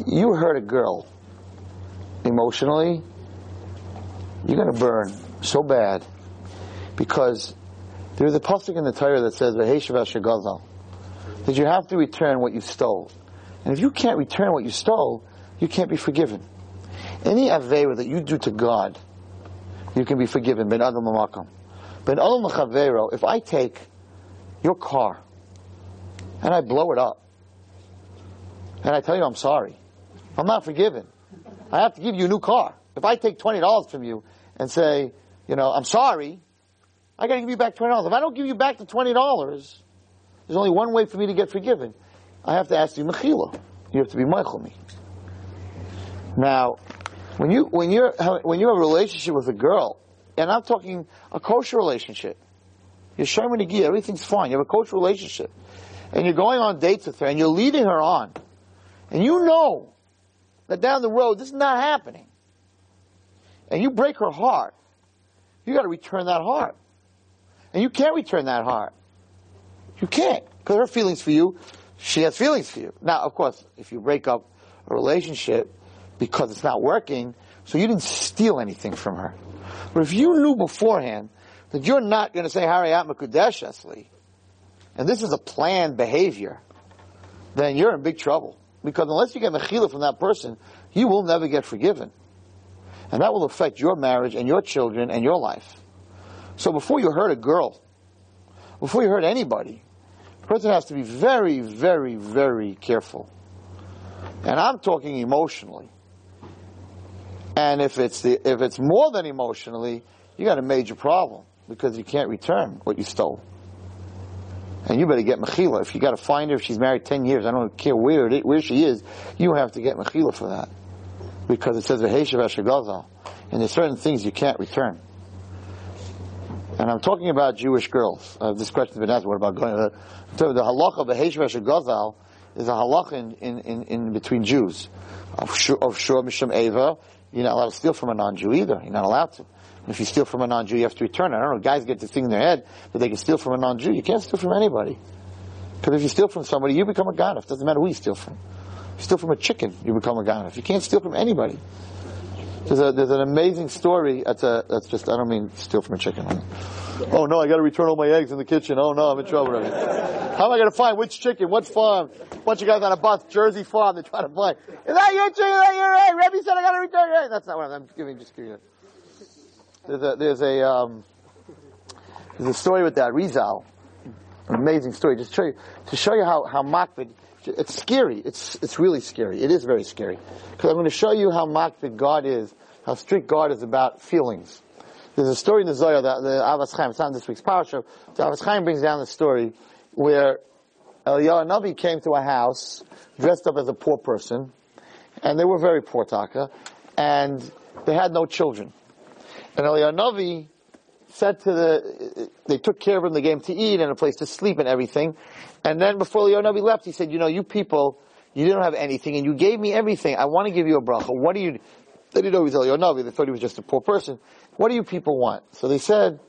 You hurt a girl emotionally, you're going to burn so bad, because there's a pasuk in the Torah that says that you have to return what you stole, and if you can't return what you stole, you can't be forgiven. Any aveira that you do to God, you can be forgiven. Ben adam l'makam, ben adam l'chaveiro. If I take your car and I blow it up and I tell you I'm sorry, I'm not forgiven. I have to give you a new car. If I take $20 from you and say, you know, I'm sorry, I got to give you back $20. If I don't give you back the $20, there's only one way for me to get forgiven. I have to ask you mechila. You have to be meichel me. Now, when you have a relationship with a girl, and I'm talking a kosher relationship, you're showing the gear, everything's fine. You have a kosher relationship, and you're going on dates with her, and you're leading her on, and you know that down the road this is not happening, and you break her heart, you got to return that heart. And you can't return that heart. You can't, because her feelings for you, she has feelings for you. Now, of course, if you break up a relationship because it's not working, so you didn't steal anything from her. But if you knew beforehand that you're not going to say Harayat Mekudesh Esli, and this is a planned behavior, then you're in big trouble. Because unless you get mechila from that person, you will never get forgiven. And that will affect your marriage and your children and your life. So before you hurt a girl, before you hurt anybody, the person has to be very, very, very careful. And I'm talking emotionally. And if it's more than emotionally, you got a major problem, because you can't return what you stole. And you better get mechila. If you got to find her, if she's married 10 years, I don't care where she is, you have to get mechila for that. Because it says, v'heishav asher gazal. And there's certain things you can't return. And I'm talking about Jewish girls. This question's been asked, what about going to the halacha, v'heishav asher gazal, is a halacha in between Jews. Of shur mishum eva, you're not allowed to steal from a non-Jew either. You're not allowed to. If you steal from a non-Jew, you have to return it. I don't know, guys get this thing in their head that they can steal from a non-Jew. You can't steal from anybody. Because if you steal from somebody, you become a ganef. It doesn't matter who you steal from. If you steal from a chicken, you become a ganef. You can't steal from anybody. There's an amazing story. I don't mean steal from a chicken. Oh no, I got to return all my eggs in the kitchen. Oh no, I'm in trouble. How am I going to find which chicken, what farm? A bunch of guys on a bus, Jersey farm, they're trying to find. Is that your chicken? Is that your egg? Rebbe said I got to return your egg. That's not what I'm giving. Just give you that. There's a story with that Rizal, an amazing story. Just to show you how Makbid. It's scary. It's really scary. It is very scary, because I'm going to show you how Makbid God is, how strict God is about feelings. There's a story in the Zohar that the Avos Chaim. It's not in this week's parasha. The Avos Chaim brings down the story where Eliyahu Hanavi came to a house dressed up as a poor person, and they were very poor, Taka, and they had no children. And Eliyahu Hanavi said they took care of him, they gave him to eat and a place to sleep and everything. And then before Eliyahu Hanavi left, he said, you people, you didn't have anything and you gave me everything. I want to give you a bracha. What do you, they didn't know he was Eliyahu Hanavi, they thought he was just a poor person. What do you people want? So they said,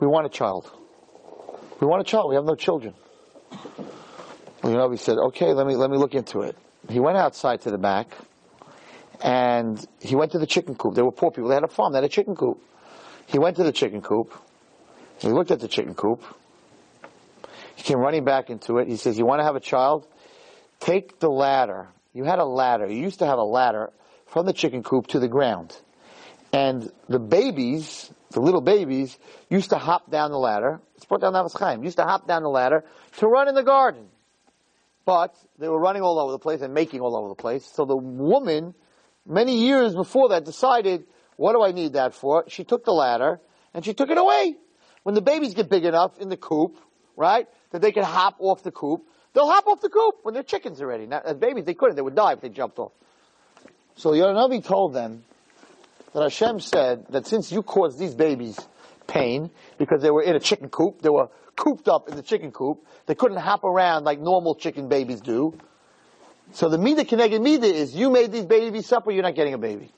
we want a child. We want a child, we have no children. Eliyahu Hanavi said, okay, let me look into it. He went outside to the back. And he went to the chicken coop. They were poor people. They had a farm. They had a chicken coop. He went to the chicken coop. He looked at the chicken coop. He came running back into it. He says, you want to have a child? Take the ladder. You had a ladder. You used to have a ladder from the chicken coop to the ground. And the little babies, used to hop down the ladder. It's brought down Avos Chaim. Used to hop down the ladder to run in the garden. But they were running all over the place and making all over the place. So the woman, many years before that, decided, what do I need that for? She took the ladder, and she took it away. When the babies get big enough in the coop, right, that they can hop off the coop, they'll hop off the coop when they're chickens already. Now, as babies, they couldn't. They would die if they jumped off. So Eliyahu Hanavi told them that Hashem said that since you caused these babies pain, because they were in a chicken coop, they were cooped up in the chicken coop, they couldn't hop around like normal chicken babies do, so the mida keneged mida is, you made these babies suffer, you're not getting a baby.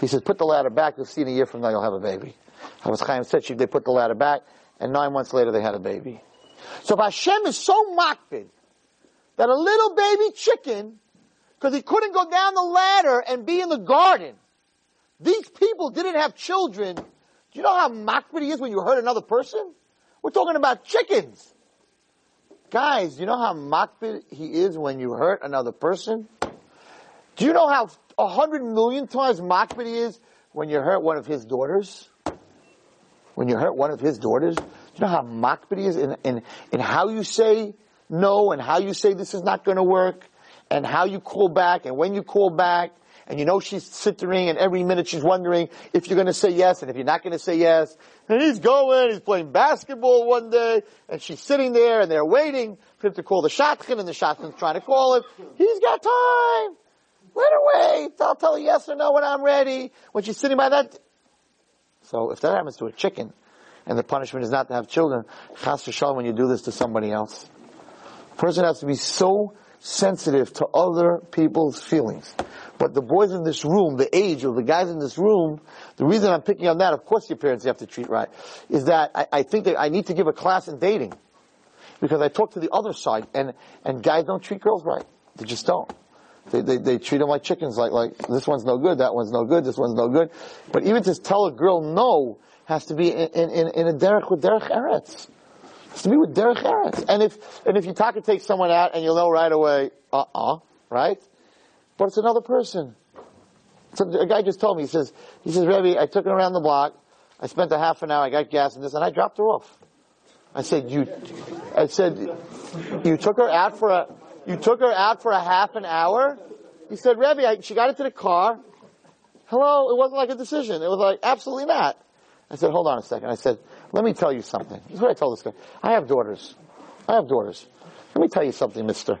He says, put the ladder back, you'll see in a year from now you'll have a baby. Avos Chaim said, they put the ladder back, and 9 months later they had a baby. So if Hashem is so makbid that a little baby chicken, because he couldn't go down the ladder and be in the garden, these people didn't have children. Do you know how makbid he is when you hurt another person? We're talking about chickens. Guys, you know how makbid he is when you hurt another person? Do you know how 100 million times makbid he is when you hurt one of his daughters? When you hurt one of his daughters? Do you know how makbid he is in how you say no and how you say this is not going to work and how you call back and when you call back and you know she's sittering and every minute she's wondering if you're going to say yes and if you're not going to say yes. And he's playing basketball one day, and she's sitting there, and they're waiting for him to call the shotgun, and the shotgun's trying to call him. He's got time. Let her wait. I'll tell her yes or no when I'm ready. When she's sitting by that. So if that happens to a chicken, and the punishment is not to have children, chas v'shalom when you do this to somebody else. A person has to be so sensitive to other people's feelings. But the boys in this room, the age of the guys in this room, the reason I'm picking on that, of course your parents you have to treat right, is that I think that I need to give a class in dating. Because I talk to the other side, and guys don't treat girls right. They just don't. They treat them like chickens, like this one's no good, that one's no good, this one's no good. But even to tell a girl no has to be in a derech with derech eretz. Has to be with derech eretz. And if you talk and take someone out and you'll know right away, right? But it's another person. So a guy just told me, he says, Rebbe, I took her around the block, I spent a half an hour, I got gas and this, and I dropped her off. I said, you took her out for a half an hour He said, Rabbi, she got into the car. Hello, it wasn't like a decision. It was like, absolutely not. I said, hold on a second. I said, let me tell you something. This is what I told this guy. I have daughters. Let me tell you something, mister.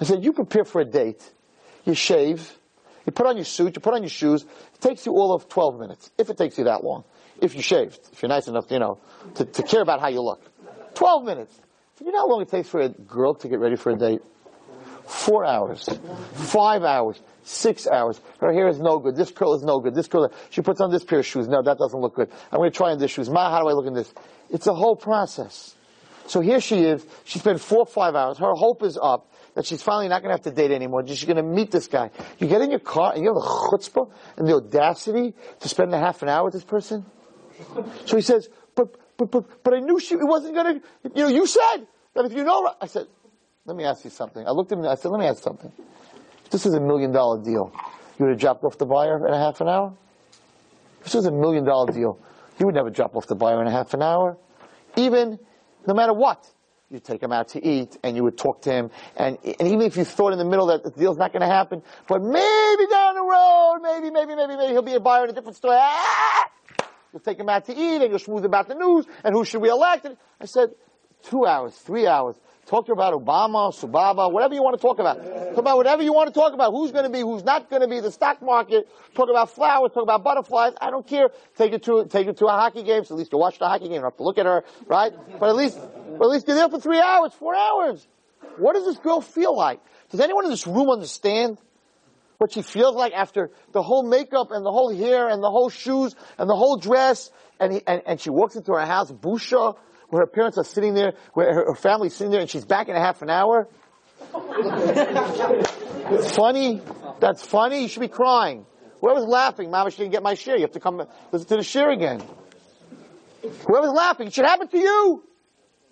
I said, you prepare for a date. You shave. You put on your suit. You put on your shoes. It takes you all of 12 minutes, if it takes you that long. If you shaved. If you're nice enough, to care about how you look. 12 minutes. You know how long it takes for a girl to get ready for a date? 4 hours. 5 hours. 6 hours. Her hair is no good. This curl is no good. This curl. She puts on this pair of shoes. No, that doesn't look good. I'm going to try on these shoes. Ma, how do I look in this? It's a whole process. So here she is. She spent 4 or 5 hours. Her hope is up that she's finally not going to have to date anymore. She's going to meet this guy. You get in your car and you have the chutzpah and the audacity to spend a half an hour with this person? So he says, but I knew it wasn't going to, you said that if you know, I said, let me ask you something. I looked at him and I said, let me ask something. If this is $1 million deal, you would have dropped off the buyer in a half an hour? If this was $1 million deal, you would never drop off the buyer in a half an hour. Even, no matter what, you'd take him out to eat and you would talk to him. And even if you thought in the middle that the deal's not going to happen, but maybe down the road, maybe he'll be a buyer in a different store. Ah! You'll take him out to eat, and you'll schmooze about the news, and who should we elect? And I said, 2 hours, 3 hours. Talk to her about Obama, Subaba, whatever you want to talk about. Talk about whatever you want to talk about. Who's going to be, who's not going to be, the stock market. Talk about flowers, talk about butterflies. I don't care. Take her to a hockey game, so at least you watch the hockey game. You don't have to look at her, right? But at least you're there for 3 hours, 4 hours. What does this girl feel like? Does anyone in this room understand what she feels like after the whole makeup and the whole hair and the whole shoes and the whole dress? And she walks into her house, Busha, where her parents are sitting there, where her family's sitting there, and she's back in a half an hour. It's funny. That's funny. You should be crying. Whoever's laughing, Mama, she didn't get my share. You have to come listen to the share again. Whoever's laughing, it should happen to you.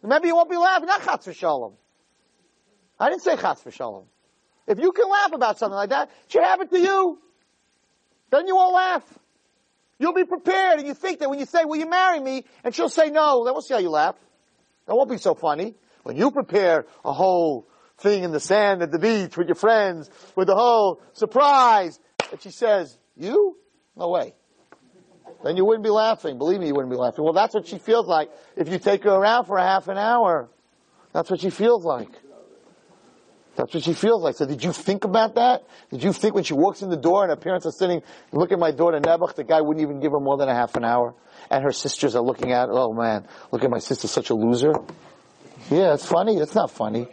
Remember, you won't be laughing. Not Chas v'Shalom. I didn't say Chas v'Shalom. If you can laugh about something like that, it should happen to you. Then you won't laugh. You'll be prepared, and you think that when you say, will you marry me? And she'll say no. Then we'll see how you laugh. That won't be so funny. When you prepare a whole thing in the sand at the beach with your friends, with the whole surprise, and she says, you? No way. Then you wouldn't be laughing. Believe me, you wouldn't be laughing. Well, that's what she feels like if you take her around for a half an hour. That's what she feels like. That's what she feels like. So did you think about that? Did you think when she walks in the door and her parents are sitting, look at my daughter, Nebuch, the guy wouldn't even give her more than a half an hour? And her sisters are looking at, oh man, look at my sister, such a loser. Yeah, it's funny. It's not funny.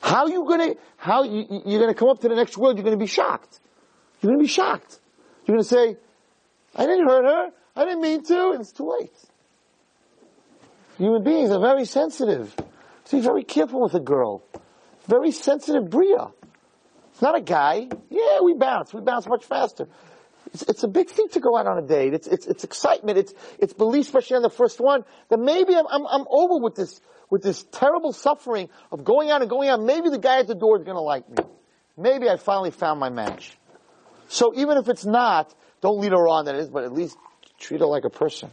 How you're going to come up to the next world, you're going to be shocked. You're going to be shocked. You're going to say, I didn't hurt her. I didn't mean to. And it's too late. Human beings are very sensitive. So be very careful with a girl. Very sensitive bria. It's not a guy. Yeah, we bounce. We bounce much faster. It's a big thing to go out on a date. It's excitement. It's belief, especially on the first one, that maybe I'm over with this terrible suffering of going out and going out. Maybe the guy at the door is going to like me. Maybe I finally found my match. So even if it's not, don't lead her on that is, but at least treat her like a person.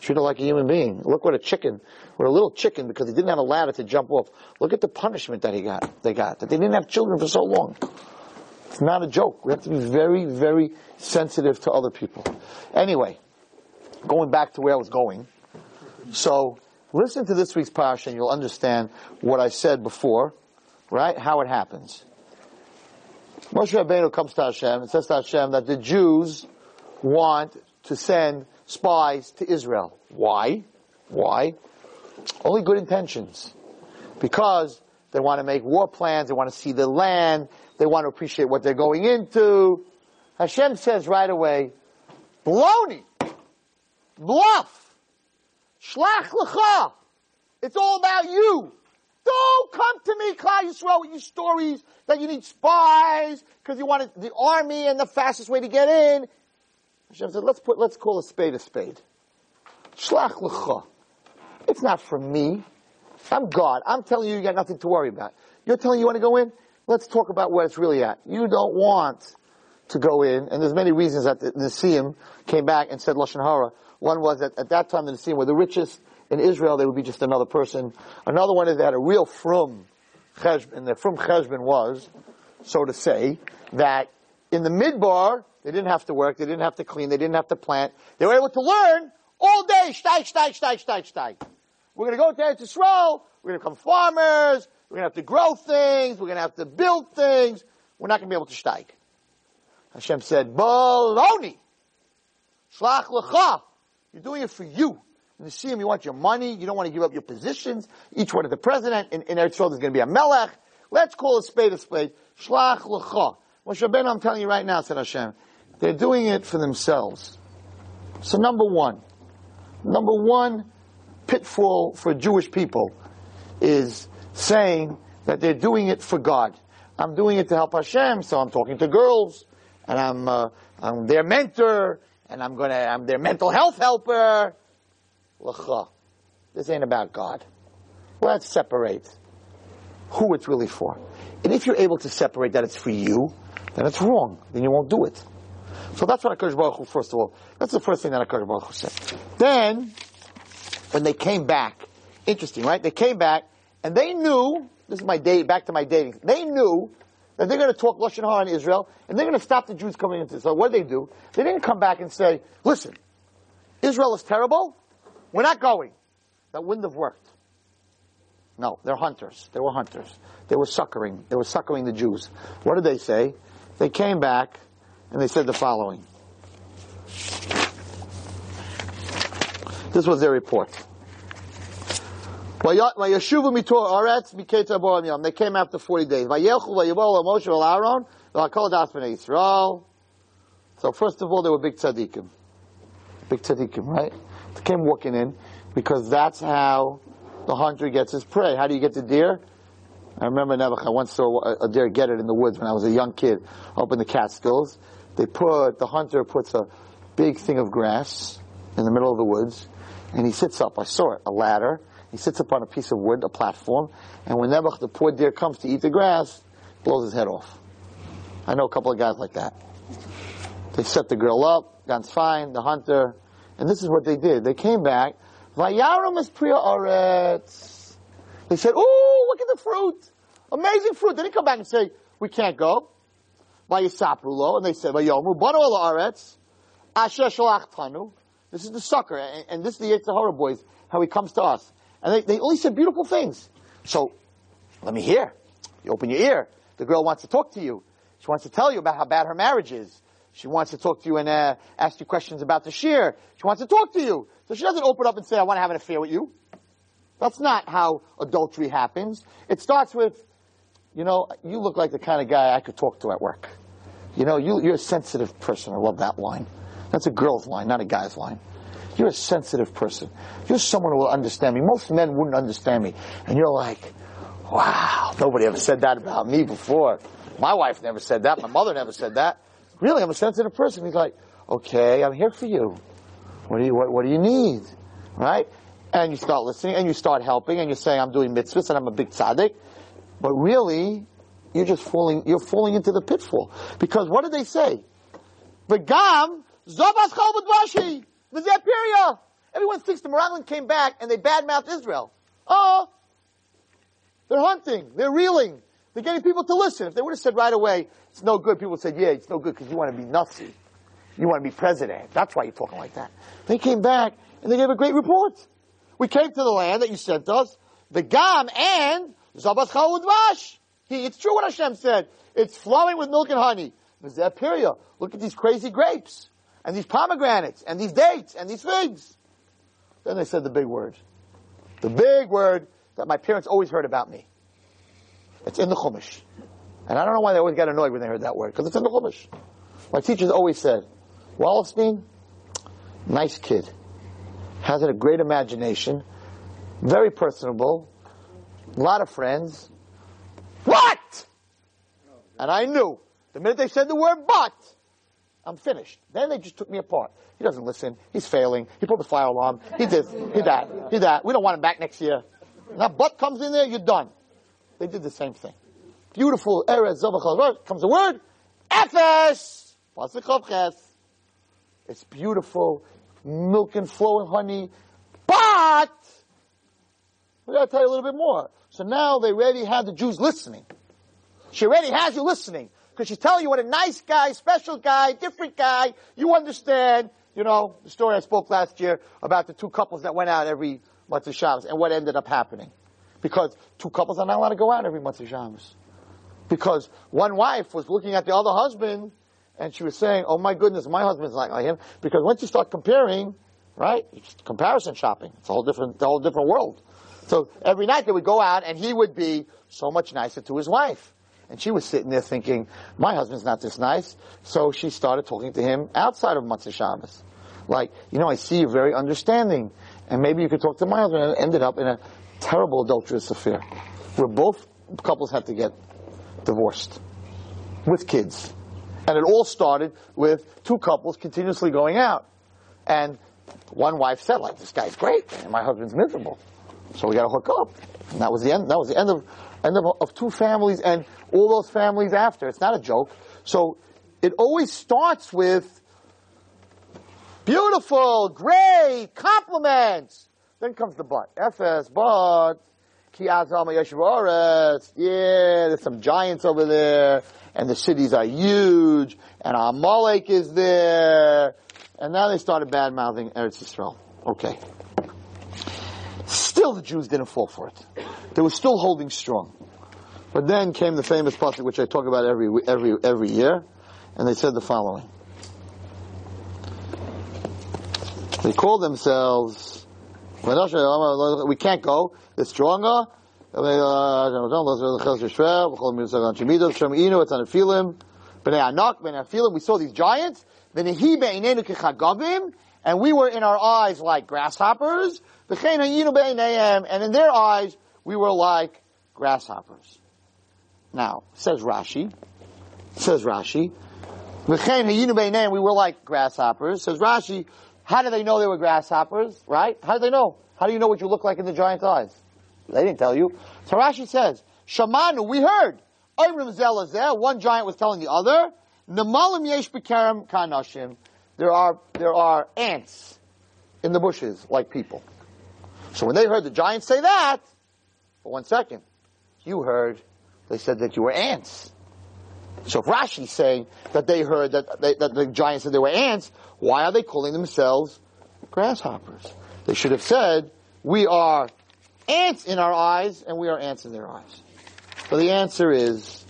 Treat her like a human being. Look what a chicken, what a little chicken, because he didn't have a ladder to jump off. Look at the punishment that they got, that they didn't have children for so long. It's not a joke. We have to be very, very sensitive to other people. Anyway, going back to where I was going. So, listen to this week's parsha and you'll understand what I said before, right? How it happens. Moshe Rabbeinu comes to Hashem and says to Hashem that the Jews want to send spies to Israel. Why? Only good intentions. Because they want to make war plans, they want to see the land, they want to appreciate what they're going into. Hashem says right away, baloney! Bluff! Shlach lecha! It's all about you! Don't come to me, Klal Yisrael, with your stories that you need spies, because you want the army and the fastest way to get in. Hashem said, let's call a spade a spade. Shlach lecha. It's not from me. I'm God. I'm telling you got nothing to worry about. You're telling you want to go in? Let's talk about where it's really at. You don't want to go in, and there's many reasons that the Nesim came back and said Lashon Hara. One was that at that time the Nesim were the richest in Israel, they would be just another person. Another one is they had a real frum cheshbon, and the frum cheshbon was so to say, that in the Midbar, they didn't have to work, they didn't have to clean, they didn't have to plant. They were able to learn all day. Steig. We're going to go to Eretz Yisrael, we're going to become farmers, we're going to have to grow things, we're going to have to build things. We're not going to be able to steig. Hashem said, baloney. Shlach lecha. You're doing it for you. In the Siyum, you want your money. You don't want to give up your positions. Each one is the president. In Eretz Yisrael, there's going to be a melech. Let's call a spade a spade. Shlach lecha. Moshe Rabbeinu, I'm telling you right now, said Hashem, they're doing it for themselves. So number one pitfall for Jewish people is saying that they're doing it for God. I'm doing it to help Hashem, so I'm talking to girls, and I'm their mentor, and I'm their mental health helper. L'cha. This ain't about God. Let's separate who it's really for. And if you're able to separate that it's for you, then it's wrong. Then you won't do it. So that's what HaKadosh Baruch Hu, first of all, that's the first thing that HaKadosh Baruch Hu said. Then, when they came back, interesting, right? They came back, and they knew, this is my day, back to my dating, they knew that they're going to talk Lashon Hara in Israel, and they're going to stop the Jews coming into Israel. So what did they do? They didn't come back and say, listen, Israel is terrible, we're not going. That wouldn't have worked. No, they're hunters. They were hunters. They were suckering. They were suckering the Jews. What did they say? They came back, and they said the following. This was their report. They came after 40 days. So first of all, they were big tzaddikim, right? They came walking in because that's how the hunter gets his prey. How do you get the deer? I remember I once saw a deer get it in the woods when I was a young kid up in the Catskills. The hunter puts a big thing of grass in the middle of the woods, and he sits up. I saw it, a ladder. He sits up on a piece of wood, a platform, and when Nebuch, the poor deer, comes to eat the grass, blows his head off. I know a couple of guys like that. They set the girl up, guns fine, the hunter, and this is what they did. They came back, Vayarum is Priya Aretz. They said, ooh, look at the fruit. Amazing fruit. They didn't come back and say, we can't go. Vayisaprulo, and they said, Vayomu, Banu ala Aretz, Asher Shalach Tanu. This is the sucker, and this is the Yetzer Hara boys, how he comes to us. And they only said beautiful things. So, let me hear. You open your ear. The girl wants to talk to you. She wants to tell you about how bad her marriage is. She wants to talk to you and ask you questions about the shir. She wants to talk to you. So she doesn't open up and say, I want to have an affair with you. That's not how adultery happens. It starts with, you look like the kind of guy I could talk to at work. You're a sensitive person. I love that line. That's a girl's line, not a guy's line. You're a sensitive person. You're someone who will understand me. Most men wouldn't understand me. And you're like, wow, nobody ever said that about me before. My wife never said that. My mother never said that. Really, I'm a sensitive person. He's like, okay, I'm here for you. What do you need? Right? And you start listening, and you start helping, and you're saying, I'm doing mitzvahs, and I'm a big tzaddik. But really, you're falling into the pitfall. Because what did they say? V'gam zobas chol b'dvashi. Everyone thinks the Meraglim came back and they badmouthed Israel. Oh, they're hunting, they're reeling, they're getting people to listen. If they would have said right away, it's no good, people would say, yeah, it's no good because you want to be Nazi. You want to be president. That's why you're talking like that. They came back and they gave a great report. We came to the land that you sent us, the Gam and Zabas Chawudvash. It's true what Hashem said. It's flowing with milk and honey. Look at these crazy grapes. And these pomegranates, and these dates, and these figs. Then they said the big word. The big word that my parents always heard about me. It's in the Chumash. And I don't know why they always got annoyed when they heard that word, because it's in the Chumash. My teachers always said, Wallerstein, nice kid. Has a great imagination. Very personable. A lot of friends. What? And I knew. The minute they said the word, but, I'm finished. Then they just took me apart. He doesn't listen. He's failing. He pulled the fire alarm. He did. He that. We don't want him back next year. Now butt comes in there, you're done. They did the same thing. Beautiful. Erez Zavachal. Comes the word. Efesh. It's beautiful. Milk and flow and honey. But, we got to tell you a little bit more. So now they already had the Jews listening. She already has you listening, because she's telling you what a nice guy, special guy, different guy. You understand, you know, the story I spoke last year about the two couples that went out every Matzah Shabbos and what ended up happening. Because two couples are not allowed to go out every Matzah Shabbos. Because one wife was looking at the other husband and she was saying, oh my goodness, my husband's not like him. Because once you start comparing, right, it's comparison shopping. It's a whole different world. So every night they would go out and he would be so much nicer to his wife. And she was sitting there thinking, my husband's not this nice. So she started talking to him outside of Matzah Shabbos. Like, you know, I see you're very understanding. And maybe you could talk to my husband. And it ended up in a terrible adulterous affair where both couples had to get divorced with kids. And it all started with two couples continuously going out. And one wife said, like, this guy's great, and my husband's miserable. So we got to hook up. And that was the end. That was the end of two families and all those families after. It's not a joke. So it always starts with beautiful, great, compliments. Then comes the but. Efes, but. Ki azal ma'yeshiv ha'aretz. Yeah, there's some giants over there. And the cities are huge. And Amalek is there. And now they started bad-mouthing Eretz Yisrael. Okay. Still the Jews didn't fall for it. They were still holding strong. But then came the famous pasuk, which I talk about every year, and they said the following. They called themselves, we can't go, they're stronger. We saw these giants, and we were in our eyes like grasshoppers, and in their eyes, we were like grasshoppers. Now, says Rashi, we were like grasshoppers. Says Rashi, how do they know they were grasshoppers, right? How do they know? How do you know what you look like in the giant's eyes? They didn't tell you. So Rashi says, Shamanu, we heard. One giant was telling the other, there are ants in the bushes like people. So when they heard the giants say that, for 1 second, you heard they said that you were ants. So if Rashi's saying that they heard that the giants said they were ants, why are they calling themselves grasshoppers? They should have said, we are ants in our eyes and we are ants in their eyes. So the answer is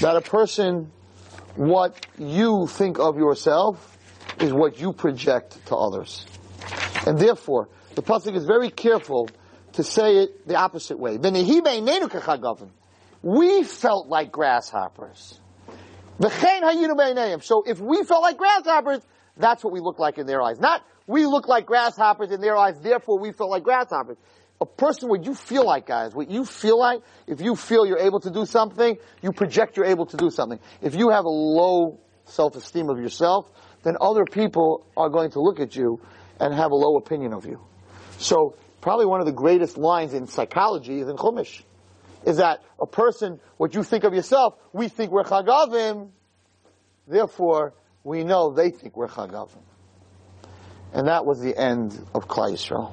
that a person, what you think of yourself is what you project to others. And therefore, the pasuk is very careful to say it the opposite way. We felt like grasshoppers. So if we felt like grasshoppers, that's what we look like in their eyes. Not we look like grasshoppers in their eyes, therefore we felt like grasshoppers. A person, what you feel like, guys, what you feel like, if you feel you're able to do something, you project you're able to do something. If you have a low self-esteem of yourself, then other people are going to look at you and have a low opinion of you. So probably one of the greatest lines in psychology is in Chumash, is that a person, what you think of yourself, we think we're Chagavim, therefore we know they think we're Chagavim. And that was the end of Klal Yisrael.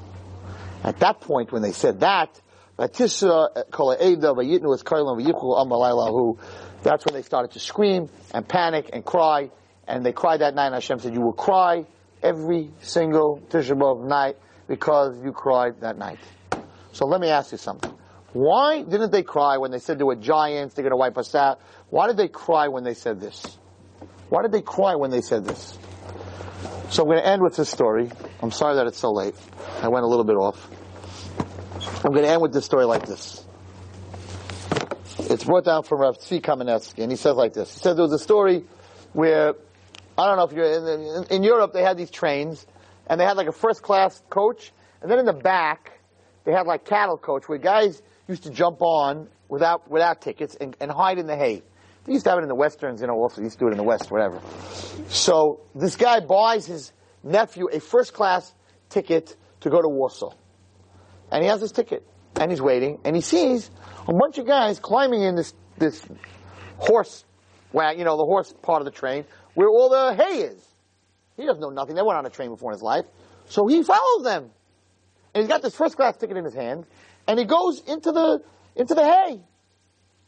At that point, when they said that, that's when they started to scream and panic and cry. And they cried that night, and Hashem said, you will cry every single Tisha B'Av night because you cried that night. So let me ask you something. Why didn't they cry when they said they were giants, they're going to wipe us out? Why did they cry when they said this? Why did they cry when they said this? So I'm going to end with this story. I'm sorry that it's so late. I went a little bit off. I'm going to end with this story like this. It's brought down from Rav Chaim Kanievsky, and he says like this. He said there was a story where, I don't know if you're in Europe, they had these trains, and they had like a first-class coach, and then in the back, they had like cattle coach, where guys used to jump on without tickets and hide in the hay. They used to have it in the Westerns, you know, also used to do it in the West, whatever. So this guy buys his nephew a first-class ticket to go to Warsaw. And he has his ticket. And he's waiting. And he sees a bunch of guys climbing in this horse wagon, you know, the horse part of the train, where all the hay is. He doesn't know nothing. They went on a train before in his life. So he follows them. And he's got this first-class ticket in his hand. And he goes into the hay.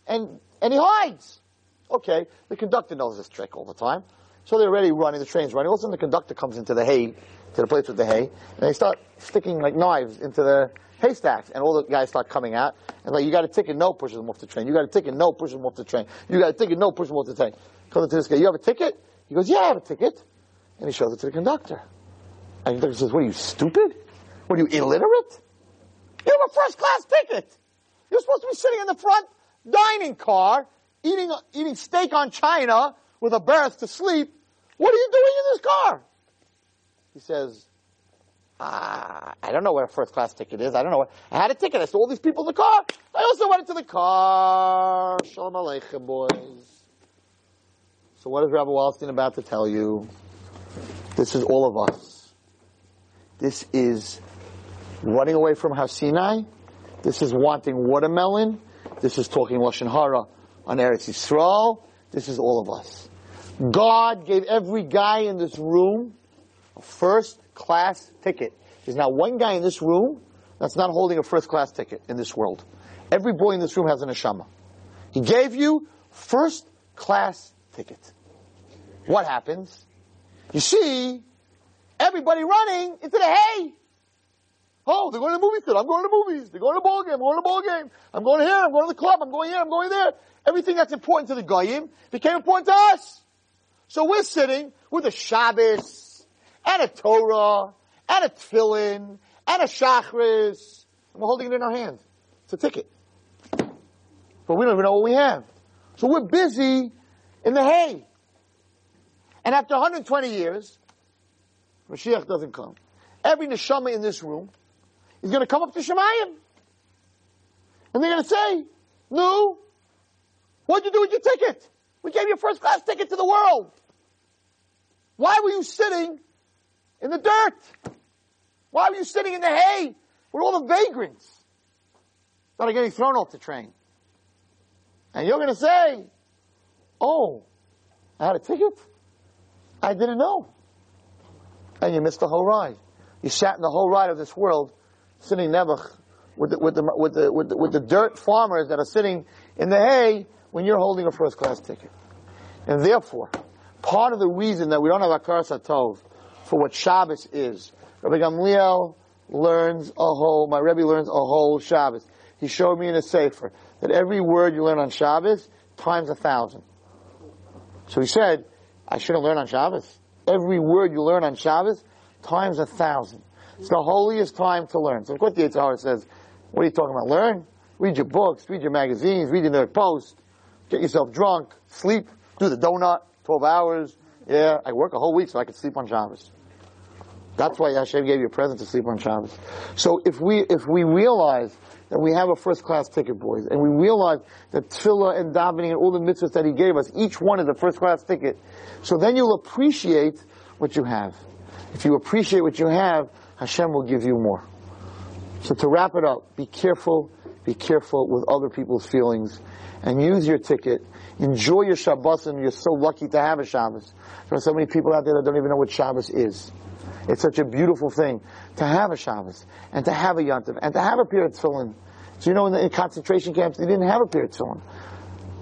And and he hides. Okay, the conductor knows this trick all the time. So they're already running, the train's running. All of a sudden the conductor comes into the hay, to the place with the hay, and they start sticking like knives into the haystacks, and all the guys start coming out, and like, you got a ticket, no, pushes them off the train. You got a ticket, no, pushes them off the train. You got a ticket, no, pushes them off the train. Comes to this guy, you have a ticket? He goes, yeah, I have a ticket. And he shows it to the conductor. And the conductor says, what are you, stupid? What are you, illiterate? You have a first-class ticket. You're supposed to be sitting in the front dining car, eating steak on China with a berth to sleep. What are you doing in this car? He says, I don't know what a first-class ticket is. I don't know what. I had a ticket. I saw all these people in the car. I also went into the car. Shalom Aleichem, boys. So what is Rabbi Wallerstein about to tell you? This is all of us. This is running away from Har Sinai. This is wanting watermelon. This is talking Lashon Hara on Eretz Yisrael. This is all of us. God gave every guy in this room a first-class ticket. There's not one guy in this room that's not holding a first-class ticket in this world. Every boy in this room has an neshama. He gave you first-class ticket. What happens? You see everybody running into the hay. Oh, they're going to the movie theater. I'm going to the movies. They're going to the ball game. I'm going to the ball game. I'm going here. I'm going to the club. I'm going here. I'm going there. Everything that's important to the Goyim became important to us. So we're sitting with a Shabbos and a Torah and a Tefillin and a Shachris. And we're holding it in our hand. It's a ticket. But we don't even know what we have. So we're busy in the hay. And after 120 years, Mashiach doesn't come. Every neshama in this room is going to come up to Shemayim. And they're going to say, "No, what'd you do with your ticket? We gave you a first-class ticket to the world. Why were you sitting in the dirt? Why were you sitting in the hay with all the vagrants that are getting thrown off the train?" And you're going to say, "Oh, I had a ticket? I didn't know." And you missed the whole ride. You sat in the whole ride of this world, sitting nebuch with the dirt farmers that are sitting in the hay when you're holding a first-class ticket. And therefore, part of the reason that we don't have Akar Satov for what Shabbos is, Rabbi Gamliel my Rebbe learns a whole Shabbos. He showed me in a sefer that every word you learn on Shabbos times 1,000. So he said, I shouldn't learn on Shabbos. Every word you learn on Shabbos times 1,000. It's the holiest time to learn. So of course the Yetzer Hara says, what are you talking about? Learn? Read your books, read your magazines, read your New York Post, get yourself drunk, sleep, do the donut, 12 hours. Yeah, I work a whole week so I can sleep on Shabbos. That's why Hashem gave you a present to sleep on Shabbos. So if we realize that we have a first-class ticket, boys, and we realize that tefillah and davening and all the mitzvahs that he gave us, each one is a first-class ticket, so then you'll appreciate what you have. If you appreciate what you have, Hashem will give you more. So to wrap it up, be careful with other people's feelings, and use your ticket. Enjoy your Shabbos, and you're so lucky to have a Shabbos. There are so many people out there that don't even know what Shabbos is. It's such a beautiful thing to have a Shabbos, and to have a Yantiv, and to have a Pirei Tefillin. So you know, in concentration camps, they didn't have a Pirei Tefillin.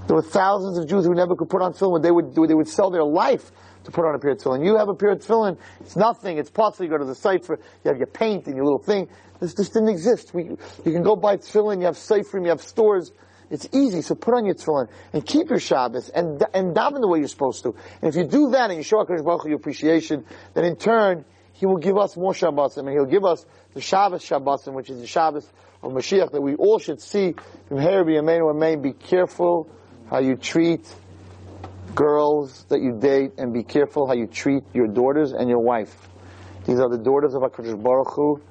There were thousands of Jews who never could put on tefillin. They would sell their life to put on a Pirei Tefillin. You have a Pirei Tefillin, it's nothing, it's possible. You go to the cipher, you have your paint and your little thing. This didn't exist. You can go buy tefillin, you have seifrim, you have stores. It's easy, so put on your tefillin and keep your Shabbos and daven the way you're supposed to. And if you do that and you show HaKadosh Baruch Hu your appreciation, then in turn, He will give us more Shabbos, and He'll give us the Shabbos, which is the Shabbos of Mashiach, that we all should see from Harabi Amenu Amen. Be careful how you treat girls that you date, and be careful how you treat your daughters and your wife. These are the daughters of HaKadosh Baruch Hu,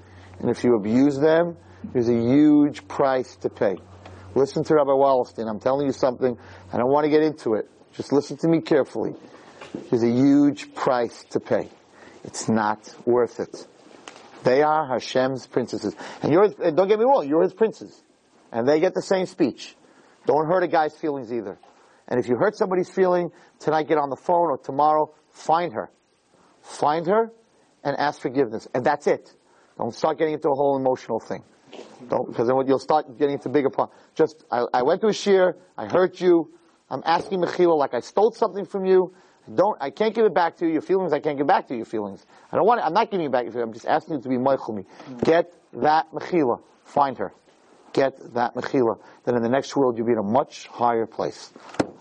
and if you abuse them, there's a huge price to pay. Listen to Rabbi Wallerstein. I'm telling you something. I don't want to get into it. Just listen to me carefully. There's a huge price to pay. It's not worth it. They are Hashem's princesses. And don't get me wrong, you're His princes. And they get the same speech. Don't hurt a guy's feelings either. And if you hurt somebody's feeling, tonight get on the phone, or tomorrow, find her. Find her and ask forgiveness. And that's it. Don't start getting into a whole emotional thing. Don't, because then you'll start getting into bigger problems. Just, I went to a shiur, I hurt you, I'm asking mechila like I stole something from you. I can't give it back to you, your feelings, I can't give back to you, your feelings. I'm not giving you back your feelings, I'm just asking you to be meichel me. Get that mechila. Find her. Get that mechila. Then in the next world, you'll be in a much higher place.